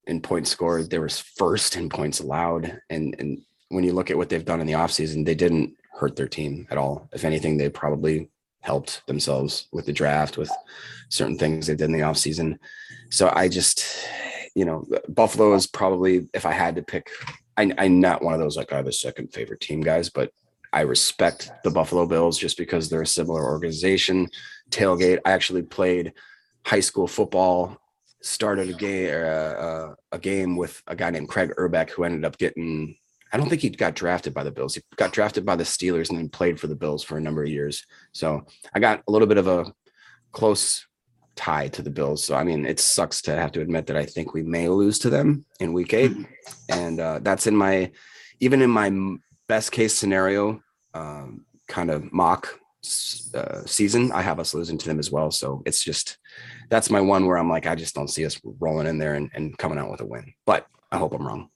in points scored. They were first in points allowed. And and when you look at what they've done in the offseason, they didn't hurt their team at all. If anything, they probably helped themselves with the draft, with certain things they did in the offseason. So I just, you know, Buffalo is probably, if I had to pick, I, I'm not one of those, like, I have a second favorite team guys, but I respect the Buffalo Bills just because they're a similar organization. Tailgate. I actually played high school football, started a game, uh, a game with a guy named Craig Urbeck, who ended up getting, I don't think he got drafted by the Bills. He got drafted by the Steelers and then played for the Bills for a number of years. So I got a little bit of a close tie to the Bills. So, I mean, it sucks to have to admit that I think we may lose to them in week eight. And uh, that's in my, even in my best case scenario, Um, kind of mock uh, season, I have us losing to them as well. So it's just, that's my one where I'm like, I just don't see us rolling in there and, and coming out with a win, but I hope I'm wrong.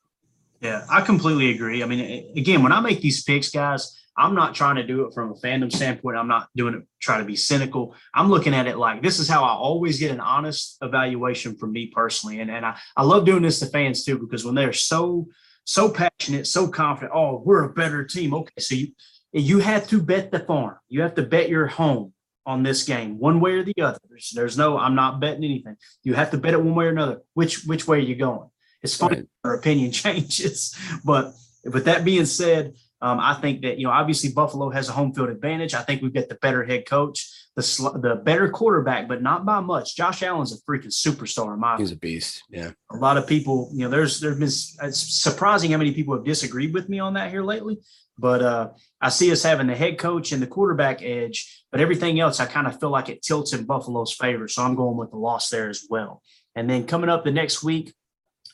Yeah, I completely agree. I mean, again, when I make these picks, guys, I'm not trying to do it from a fandom standpoint. I'm not doing it, trying to be cynical. I'm looking at it like, this is how I always get an honest evaluation from me personally. And, and I, I love doing this to fans too, because when they're so, so passionate, so confident, oh, we're a better team. Okay. So you, You have to bet the farm. You have to bet your home on this game, one way or the other. There's, there's no, I'm not betting anything. You have to bet it one way or another. Which which way are you going? It's funny right. Our opinion changes. But with that being said, um, I think that, you know, obviously Buffalo has a home field advantage. I think we've got the better head coach, the sl- the better quarterback, but not by much. Josh Allen's a freaking superstar in my opinion. He's a beast. Yeah. A lot of people, you know, there's there's been it's surprising how many people have disagreed with me on that here lately. But uh, I see us having the head coach and the quarterback edge, but everything else, I kind of feel like it tilts in Buffalo's favor. So I'm going with the loss there as well. And then coming up the next week,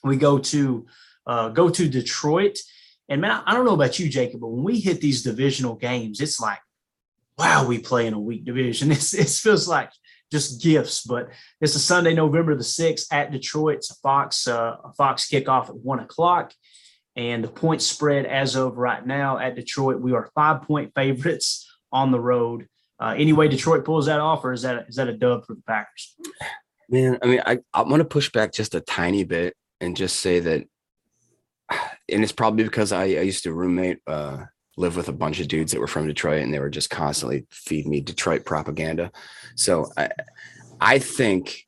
we go to uh, go to Detroit. And, man, I don't know about you, Jacob, but when we hit these divisional games, it's like, wow, we play in a weak division. It's, it feels like just gifts. But it's a Sunday, November the sixth at Detroit. It's a Fox, uh, a Fox kickoff at one o'clock. And the point spread as of right now at Detroit, we are five-point favorites on the road. Uh, anyway, Detroit pulls that off, or is that, is that a dub for the Packers? Man, I mean, I, I want to push back just a tiny bit and just say that, and it's probably because I, I used to roommate, uh, live with a bunch of dudes that were from Detroit, and they were just constantly feeding me Detroit propaganda. So I, I think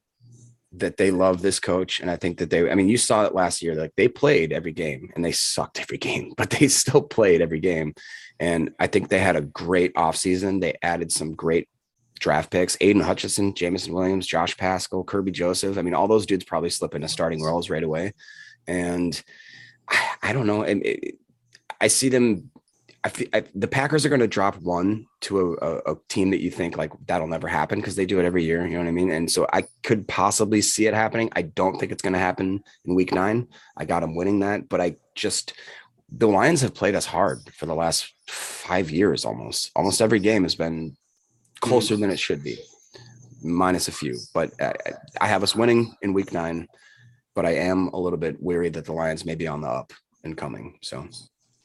that they love this coach. And I think that they, I mean, you saw it last year, like they played every game and they sucked every game, but they still played every game. And I think they had a great offseason. They added some great draft picks, Aiden Hutchinson, Jamison Williams, Josh Pascal, Kirby Joseph. I mean, all those dudes probably slip into starting roles right away. And I, I don't know. It, it, I see them. I, I, the Packers are going to drop one to a, a, a team that you think like that'll never happen, because they do it every year. You know what I mean? And so I could possibly see it happening. I don't think it's going to happen in week nine. I got them winning that, but I just, the Lions have played us hard for the last five years. Almost, almost every game has been closer than it should be, minus a few, but I, I have us winning in week nine, but I am a little bit weary that the Lions may be on the up and coming. So.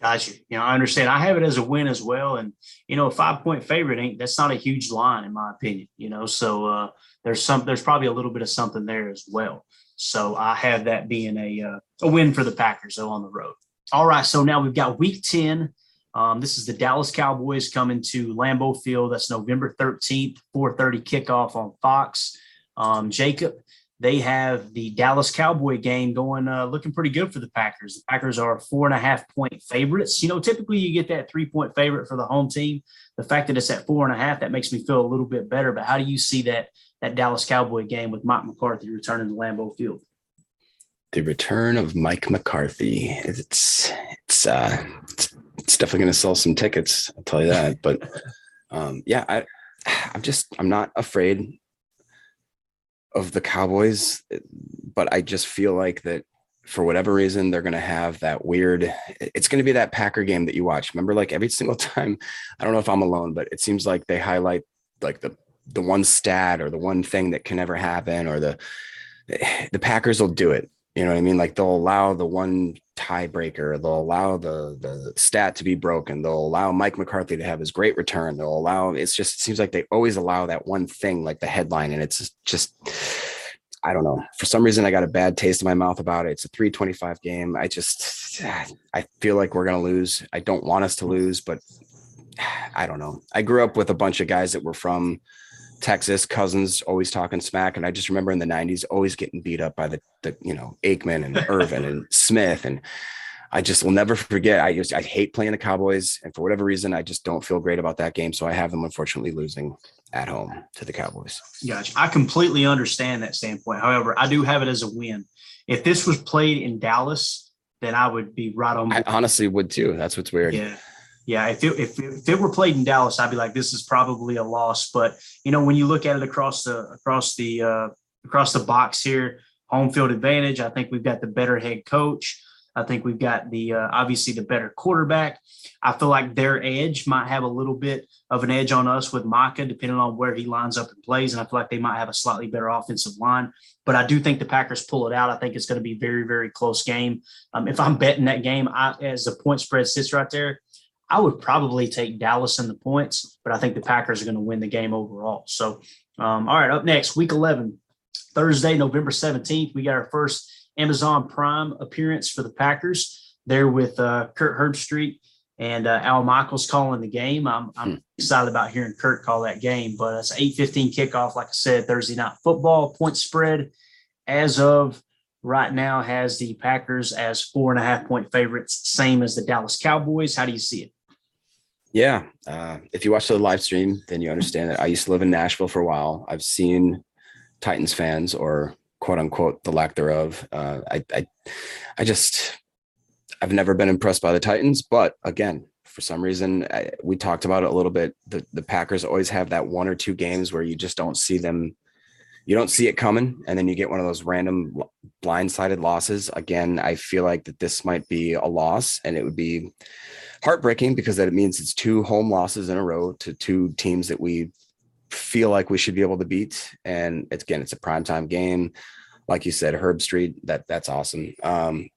Gotcha. You know, I understand. I have it as a win as well. And, you know, a five point favorite ain't, that's not a huge line in my opinion, you know? So uh, there's some, there's probably a little bit of something there as well. So I have that being a, uh, a win for the Packers though on the road. All right. So now we've got week ten. Um, this is the Dallas Cowboys coming to Lambeau Field. That's November thirteenth, four thirty kickoff on Fox. Um, Jacob, they have the Dallas Cowboy game going, uh, looking pretty good for the Packers. The Packers are four and a half point favorites. You know, typically you get that three point favorite for the home team. The fact that it's at four and a half, that makes me feel a little bit better. But how do you see that, that Dallas Cowboy game with Mike McCarthy returning to Lambeau Field? The return of Mike McCarthy. It's, it's, uh, it's, it's definitely going to sell some tickets. I'll tell you that. But um, yeah, I, I'm just, I'm not afraid of the Cowboys, but I just feel like that for whatever reason, they're going to have that weird, it's going to be that Packer game that you watch. Remember, like every single time, I don't know if I'm alone, but it seems like they highlight like the, the one stat or the one thing that can never happen, or the, the Packers will do it. You know what I mean? Like they'll allow the one tiebreaker, they'll allow the the stat to be broken, they'll allow Mike McCarthy to have his great return, they'll allow, it's just, it seems like they always allow that one thing, like the headline, and it's just, I don't know. For some reason, I got a bad taste in my mouth about it. It's a three twenty-five game. I just, I feel like we're going to lose. I don't want us to lose, but I don't know. I grew up with a bunch of guys that were from Texas, cousins always talking smack. And I just remember in the nineties, always getting beat up by the, the you know, Aikman and Irvin and Smith. And I just will never forget. I just, I hate playing the Cowboys. And for whatever reason, I just don't feel great about that game. So I have them, unfortunately, losing at home to the Cowboys. Gotcha. I completely understand that standpoint. However, I do have it as a win. If this was played in Dallas, then I would be right on. I honestly would too. That's what's weird. Yeah. Yeah, if it, if, it, if it were played in Dallas, I'd be like, this is probably a loss. But, you know, when you look at it across the across the uh, across the box here, home field advantage, I think we've got the better head coach. I think we've got the uh, obviously the better quarterback. I feel like their edge might have a little bit of an edge on us with Maka, depending on where he lines up and plays. And I feel like they might have a slightly better offensive line. But I do think the Packers pull it out. I think it's going to be a very, very close game. Um, if I'm betting that game, I, as the point spread sits right there, I would probably take Dallas in the points, but I think the Packers are going to win the game overall. So, um, all right, up next, week eleven, Thursday, November seventeenth, we got our first Amazon Prime appearance for the Packers. They're with uh, Kurt Herbstreit and uh, Al Michaels calling the game. I'm, I'm hmm. excited about hearing Kurt call that game, but it's eight fifteen kickoff, like I said, Thursday night football. Point spread as of right now has the Packers as four and a half point favorites, same as the Dallas Cowboys. How do you see it? Yeah. Uh, if you watch the live stream, then you understand that I used to live in Nashville for a while. I've seen Titans fans, or quote unquote, the lack thereof. Uh, I, I, I just, I've never been impressed by the Titans, but again, for some reason, I, we talked about it a little bit. The, the Packers always have that one or two games where you just don't see them. You don't see it coming. And then you get one of those random blindsided losses. Again, I feel like that this might be a loss, and it would be heartbreaking because that it means it's two home losses in a row to two teams that we feel like we should be able to beat. And it's, again, it's a primetime game. Like you said, Herbstreit, that that's awesome. Um,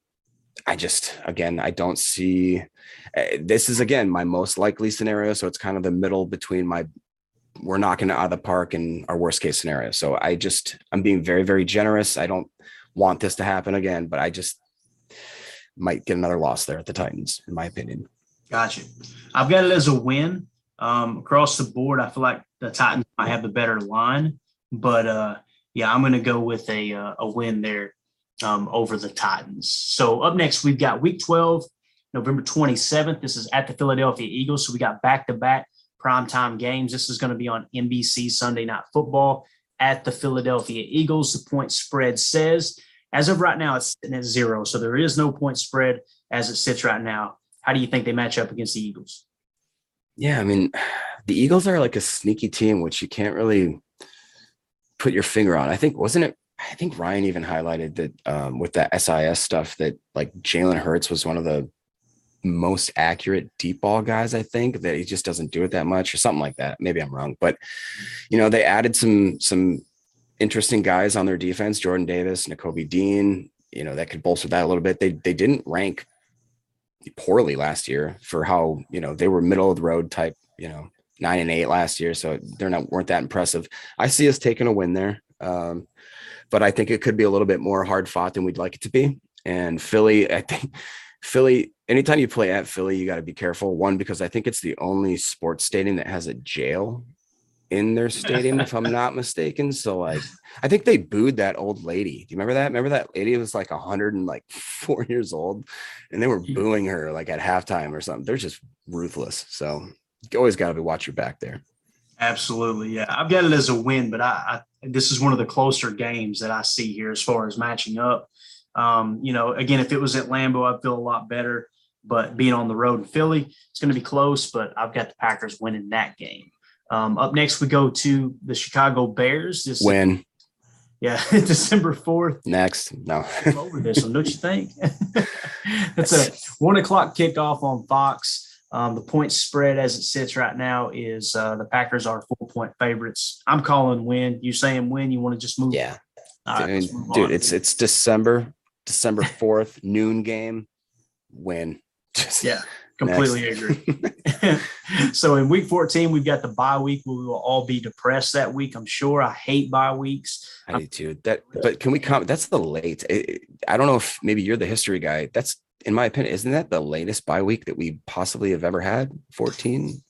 I just, again, I don't see, uh, this is again, my most likely scenario. So it's kind of the middle between my we're knocking it out of the park in our worst case scenario. So I just, I'm being very, very generous. I don't want this to happen again, but I just might get another loss there at the Titans, in my opinion. Gotcha. I've got it as a win um, across the board. I feel like the Titans might have the better line, but uh, yeah, I'm going to go with a, uh, a win there um, over the Titans. So up next, we've got week twelve, November twenty-seventh. This is at the Philadelphia Eagles. So we got back-to-back primetime games. This is going to be on N B C Sunday Night Football at the Philadelphia Eagles. The point spread says, as of right now, it's sitting at zero. So there is no point spread as it sits right now. How do you think they match up against the Eagles? Yeah, I mean, the Eagles are like a sneaky team, which you can't really put your finger on. I think, wasn't it, I think Ryan even highlighted that um, with that S I S stuff that like Jalen Hurts was one of the most accurate deep ball guys, I think, that he just doesn't do it that much or something like that. Maybe I'm wrong, but you know, they added some, some interesting guys on their defense, Jordan Davis, Nakobe Dean, you know, that could bolster that a little bit. They, they didn't rank poorly last year for how, you know, they were middle of the road type, you know, nine and eight last year. So they're not, weren't that impressive. I see us taking a win there. Um, but I think it could be a little bit more hard fought than we'd like it to be. And Philly, I think Philly, anytime you play at Philly, you got to be careful. One, because I think it's the only sports stadium that has a jail in their stadium, if I'm not mistaken. So like, I think they booed that old lady. Do you remember that? Remember that lady was like one hundred four years old and they were booing her like at halftime or something. They're just ruthless. So you always got to be watch your back there. Absolutely. Yeah. I've got it as a win, but I, I, this is one of the closer games that I see here as far as matching up. Um, you know, again, if it was at Lambeau, I'd feel a lot better, but being on the road in Philly, it's going to be close, but I've got the Packers winning that game. Um, up next, we go to the Chicago Bears. This win. Yeah, December fourth. Next. No. I'm over this one, don't you think? It's a one o'clock kickoff on Fox. Um, the point spread as it sits right now is uh, the Packers are four-point favorites. I'm calling win. You saying win? You want to just move? Yeah. All right, dude, move dude it's it's December, December fourth, noon game. Win. Just yeah. Completely agree. So in week fourteen, we've got the bye week. We will all be depressed that week. I'm sure. I hate bye weeks. I do too. That, but can we comment? That's the late. I don't know if maybe you're the history guy. That's, in my opinion, isn't that the latest bye week that we possibly have ever had? fourteen.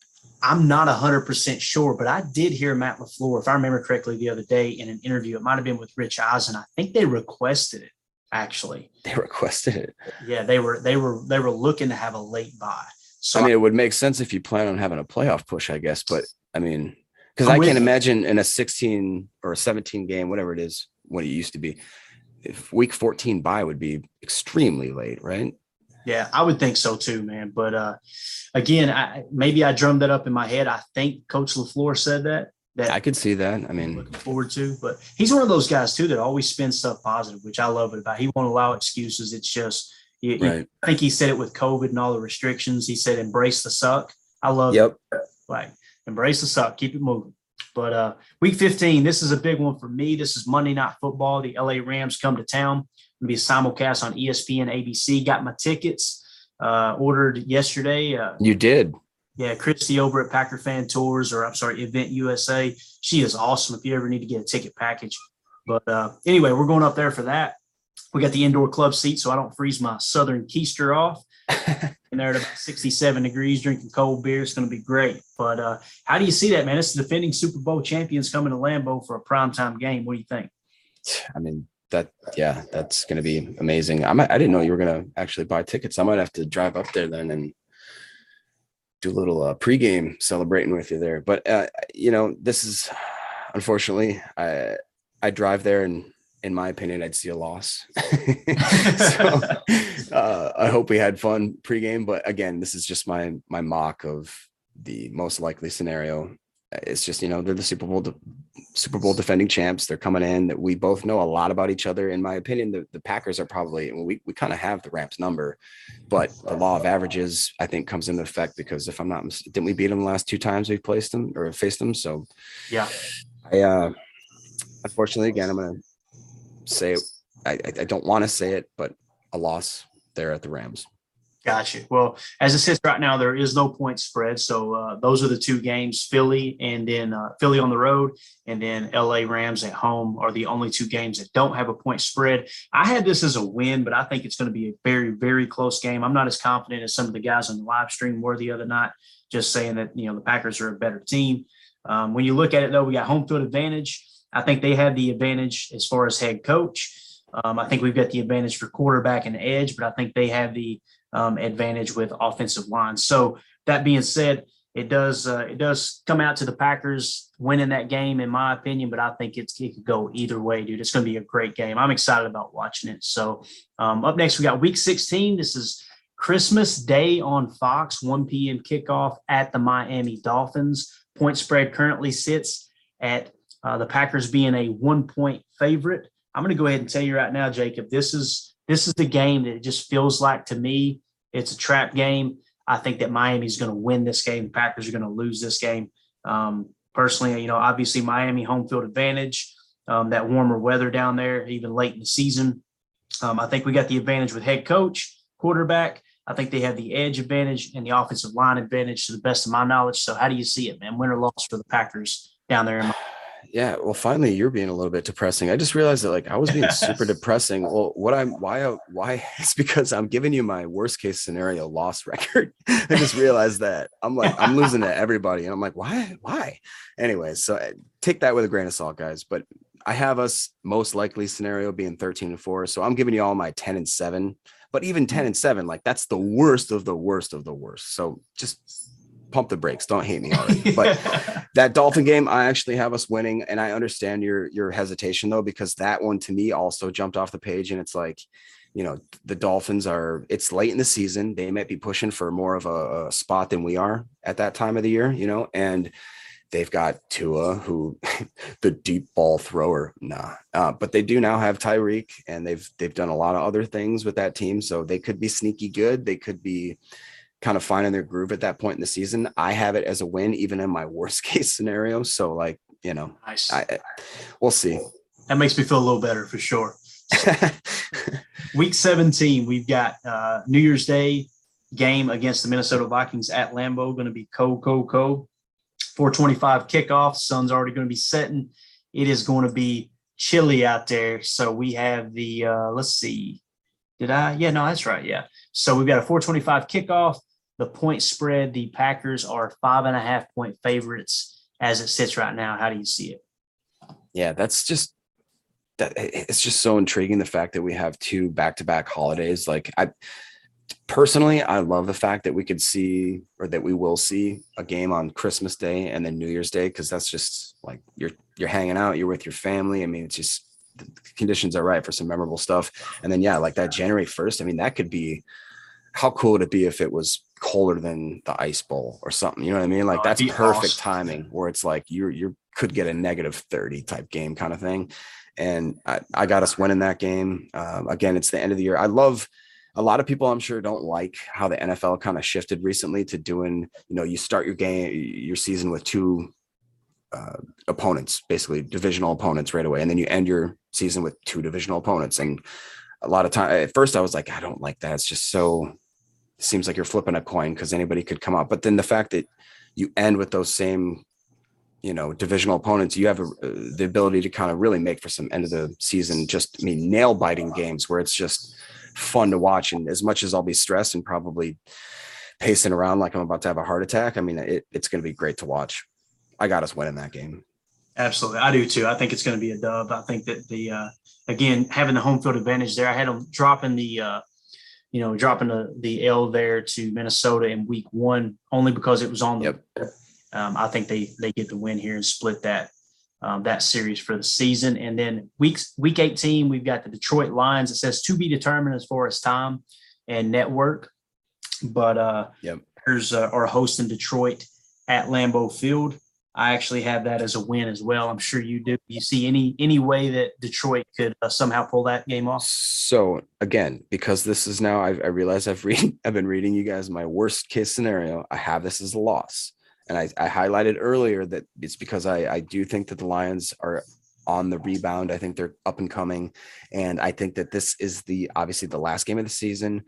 I'm not one hundred percent sure, but I did hear Matt LaFleur, if I remember correctly, the other day in an interview. It might have been with Rich Eisen. I think they requested it. Actually, they requested it. Yeah, they were they were they were looking to have a late bye. So I mean, it would make sense if you plan on having a playoff push, I guess. But I mean, because I can't imagine in a sixteen or a seventeen game, whatever it is, what it used to be, if week fourteen bye would be extremely late, right? Yeah, I would think so too, man. But uh, again, I, maybe I drummed that up in my head. I think Coach LaFleur said that. That I could see that. I mean, looking forward to, but he's one of those guys too that always spins stuff positive, which I love it about. He won't allow excuses. It's just, you, right. you, I think he said it with COVID and all the restrictions. He said, "Embrace the suck." I love yep. it. Like embrace the suck, keep it moving. But uh, week fifteen, this is a big one for me. This is Monday Night Football. The L A Rams come to town. It'll be a simulcast on E S P N, A B C. Got my tickets uh, ordered yesterday. Uh, you did. Yeah, Christy over at Packer Fan Tours, or I'm sorry, Event U S A. She is awesome if you ever need to get a ticket package. But uh, anyway, we're going up there for that. We got the indoor club seat, so I don't freeze my Southern keister off. In there at about sixty-seven degrees, drinking cold beer. It's going to be great. But uh, how do you see that, man? It's the defending Super Bowl champions coming to Lambeau for a primetime game. What do you think? I mean, that yeah, that's going to be amazing. I might, I didn't know you were going to actually buy tickets. I might have to drive up there then and do a little uh, pregame celebrating with you there. But uh, you know, this is unfortunately I I drive there and in my opinion I'd see a loss. So uh, I hope we had fun pregame, but again, this is just my my mock of the most likely scenario. It's just, you know, they're the Super Bowl de- Super Bowl defending champs. They're coming in that we both know a lot about each other. In my opinion, the, the Packers are probably, we, we kind of have the Rams number, but the law of averages, I think, comes into effect because if I'm not, didn't we beat them the last two times we've placed them or faced them? So yeah, I, uh, unfortunately, again, I'm going to say, I, I don't want to say it, but a loss there at the Rams. Gotcha. Well, as it sits right now, there is no point spread. So uh, those are the two games, Philly and then uh, Philly on the road and then L A Rams at home are the only two games that don't have a point spread. I had this as a win, but I think it's going to be a very, very close game. I'm not as confident as some of the guys on the live stream were the other night, just saying that, you know, the Packers are a better team. Um, when you look at it, though, we got home field advantage. I think they have the advantage as far as head coach. Um, I think we've got the advantage for quarterback and edge, but I think they have the um, advantage with offensive line. So that being said, it does uh, it does come out to the Packers winning that game, in my opinion, but I think it's, it could go either way, dude. It's going to be a great game. I'm excited about watching it. So um, up next, we got Week sixteen. This is Christmas Day on Fox, one p.m. kickoff at the Miami Dolphins. Point spread currently sits at uh, the Packers being a one-point favorite. I'm going to go ahead and tell you right now, Jacob, this is this is the game that it just feels like to me. It's a trap game. I think that Miami's going to win this game. The Packers are going to lose this game. Um, personally, you know, obviously Miami home field advantage, um, that warmer weather down there, even late in the season. Um, I think we got the advantage with head coach, quarterback. I think they have the edge advantage and the offensive line advantage to the best of my knowledge. So how do you see it, man? Win or loss for the Packers down there in Miami? Yeah, well, finally, you're being a little bit depressing. I just realized that, like, I was being super depressing. Well, what I'm, why, why? It's because I'm giving you my worst case scenario loss record. I just realized that I'm like, I'm losing to everybody, and I'm like, why, why? Anyway, so take that with a grain of salt, guys. But I have us most likely scenario being thirteen and four. So I'm giving you all my ten and seven. But even ten and seven, like, that's the worst of the worst of the worst. So just pump the brakes. Don't hate me already. But that Dolphin game, I actually have us winning. And I understand your, your hesitation, though, because that one to me also jumped off the page. And it's like, you know, the Dolphins are, it's late in the season. They might be pushing for more of a, a spot than we are at that time of the year, you know, and they've got Tua, who the deep ball thrower. Nah, uh, but they do now have Tyreek, and they've, they've done a lot of other things with that team. So they could be sneaky good. They could be kind of finding their groove at that point in the season. I have it as a win, even in my worst case scenario. So, like, you know, nice. I, I, we'll see. That makes me feel a little better for sure. So, Week seventeen, we've got uh, New Year's Day game against the Minnesota Vikings at Lambeau. Going to be cold, cold, cold. four twenty-five kickoff. Sun's already going to be setting. It is going to be chilly out there. So we have the uh, let's see. Did I? Yeah, no, that's right. Yeah. So we've got a four twenty-five kickoff. The point spread, the Packers are five and a half point favorites as it sits right now. How do you see it? Yeah, that's just that. It's just so intriguing, the fact that we have two back-to-back holidays. Like, I personally, I love the fact that we could see, or that we will see, a game on Christmas Day and then New Year's Day, because that's just like you're you're hanging out, you're with your family. I mean, it's just the conditions are right for some memorable stuff. And then, yeah, like that January first. I mean, that could be. How cool would it be if it was colder than the Ice Bowl or something? You know what I mean? Like, that's perfect timing, where it's like you you could get a negative thirty type game kind of thing. And I, I got us winning that game. Um, again, it's the end of the year. I love a lot of people, I'm sure, don't like how the N F L kind of shifted recently to doing, you know, you start your game, your season with two uh, opponents, basically divisional opponents right away. And then you end your season with two divisional opponents. And a lot of time at first I was like, I don't like that. It's just so, seems like you're flipping a coin, because anybody could come out. But then the fact that you end with those same, you know, divisional opponents, you have a, the ability to kind of really make for some end of the season, just, I mean, nail biting games where it's just fun to watch. And as much as I'll be stressed and probably pacing around like I'm about to have a heart attack, I mean, it, it's going to be great to watch. I got us winning that game. Absolutely. I do too. I think it's going to be a dub. I think that the, uh, again, having the home field advantage there, I had them dropping the, uh, you know, dropping the, the L there to Minnesota in week one, only because it was on the, yep. um, I think they, they get the win here and split that, um, that series for the season. And then weeks, week eighteen, we've got the Detroit Lions. It says to be determined as far as time and network, but, uh, yep. Packers uh, are hosting Detroit at Lambeau Field. I actually have that as a win as well. I'm sure you do. You see any, any way that Detroit could uh, somehow pull that game off? So again, because this is now, I've, I realize I've read, I've been reading you guys my worst case scenario. I have this as a loss, and I, I highlighted earlier that it's because I, I do think that the Lions are on the rebound. I think they're up and coming, and I think that this is the obviously the last game of the season.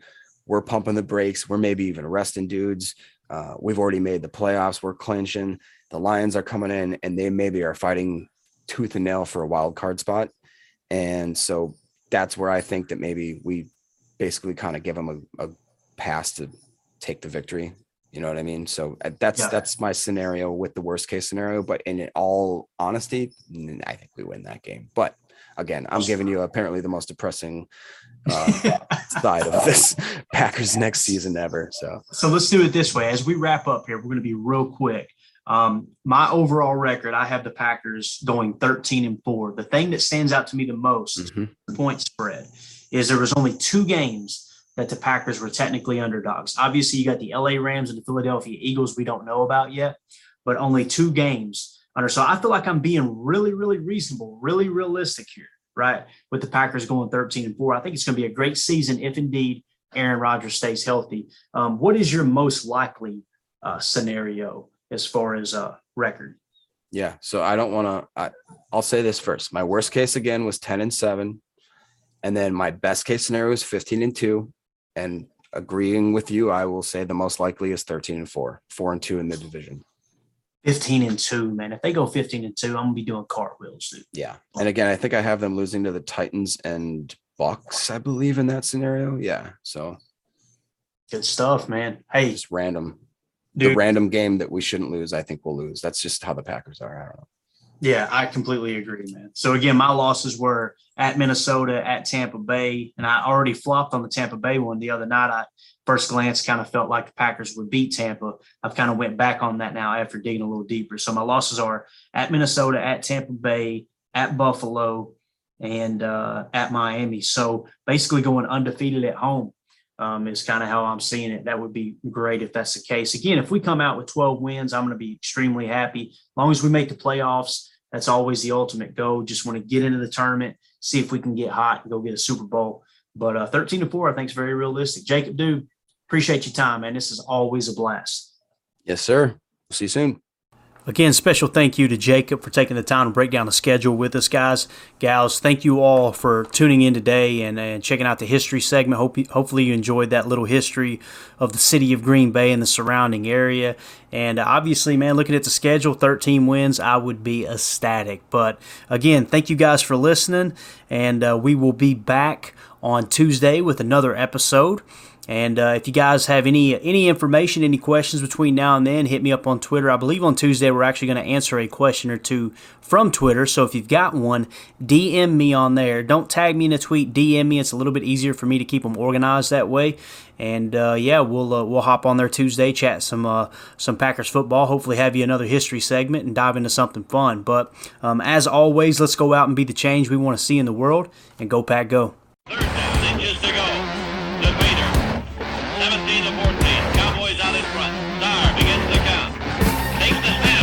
we're pumping the brakes. We're maybe even resting dudes. Uh, we've already made the playoffs. We're clinching. The Lions are coming in, and they maybe are fighting tooth and nail for a wild card spot. And so that's where I think that maybe we basically kind of give them a, a pass to take the victory. You know what I mean? So that's, yeah. that's my scenario with the worst case scenario, but in all honesty, I think we win that game. But again, I'm giving you apparently the most depressing uh, side of this Packers next season ever. So, so let's do it this way. As we wrap up here, we're going to be real quick. Um, my overall record, I have the Packers going thirteen and four. The thing that stands out to me the most, mm-hmm. the point spread, is there was only two games that the Packers were technically underdogs. Obviously, you got the L A Rams and the Philadelphia Eagles we don't know about yet, but only two games under. So I feel like I'm being really, really reasonable, really realistic here, right, with the Packers going thirteen and four. I think it's going to be a great season if indeed Aaron Rodgers stays healthy. Um, what is your most likely uh, scenario as far as a uh, record? Yeah. So I don't want to, I'll say this first. My worst case again was ten and seven. And then my best case scenario is fifteen and two. And agreeing with you, I will say the most likely is thirteen and four, four and two in the division. fifteen and two, man. If they go fifteen and two, I'm going to be doing cartwheels, dude. Yeah. And again, I think I have them losing to the Titans and Bucks, I believe, in that scenario. Yeah. So good stuff, man. Hey, just random. Dude. The random game that we shouldn't lose, I think we'll lose. That's just how the Packers are. I don't know. Yeah, I completely agree, man. So, again, my losses were at Minnesota, at Tampa Bay, and I already flopped on the Tampa Bay one the other night. I first glance kind of felt like the Packers would beat Tampa. I've kind of went back on that now after digging a little deeper. So, my losses are at Minnesota, at Tampa Bay, at Buffalo, and uh, at Miami. So, basically going undefeated at home. Um, is kind of how I'm seeing it. That would be great if that's the case. Again, if we come out with twelve wins, I'm going to be extremely happy. As long as we make the playoffs, that's always the ultimate goal. Just want to get into the tournament, see if we can get hot and go get a Super Bowl. But uh, thirteen to four, I think is very realistic. Jacob, dude, appreciate your time, man. This is always a blast. Yes, sir. See you soon. Again, special thank you to Jacob for taking the time to break down the schedule with us, guys. Gals, thank you all for tuning in today and, and checking out the history segment. Hope you, hopefully you enjoyed that little history of the city of Green Bay and the surrounding area. And obviously, man, looking at the schedule, thirteen wins, I would be ecstatic. But again, thank you guys for listening, and uh, we will be back on Tuesday with another episode. And uh, if you guys have any any information, any questions between now and then, hit me up on Twitter. I believe on Tuesday we're actually going to answer a question or two from Twitter. So if you've got one, D M me on there. Don't tag me in a tweet. D M me. It's a little bit easier for me to keep them organized that way. And uh, yeah, we'll uh, we'll hop on there Tuesday, chat some uh, some Packers football. Hopefully, have you another history segment and dive into something fun. But um, as always, let's go out and be the change we want to see in the world. And go Pack, go! Third down, inches to go. seventeen to fourteen, Cowboys out in front. Star begins the count. Takes the snap.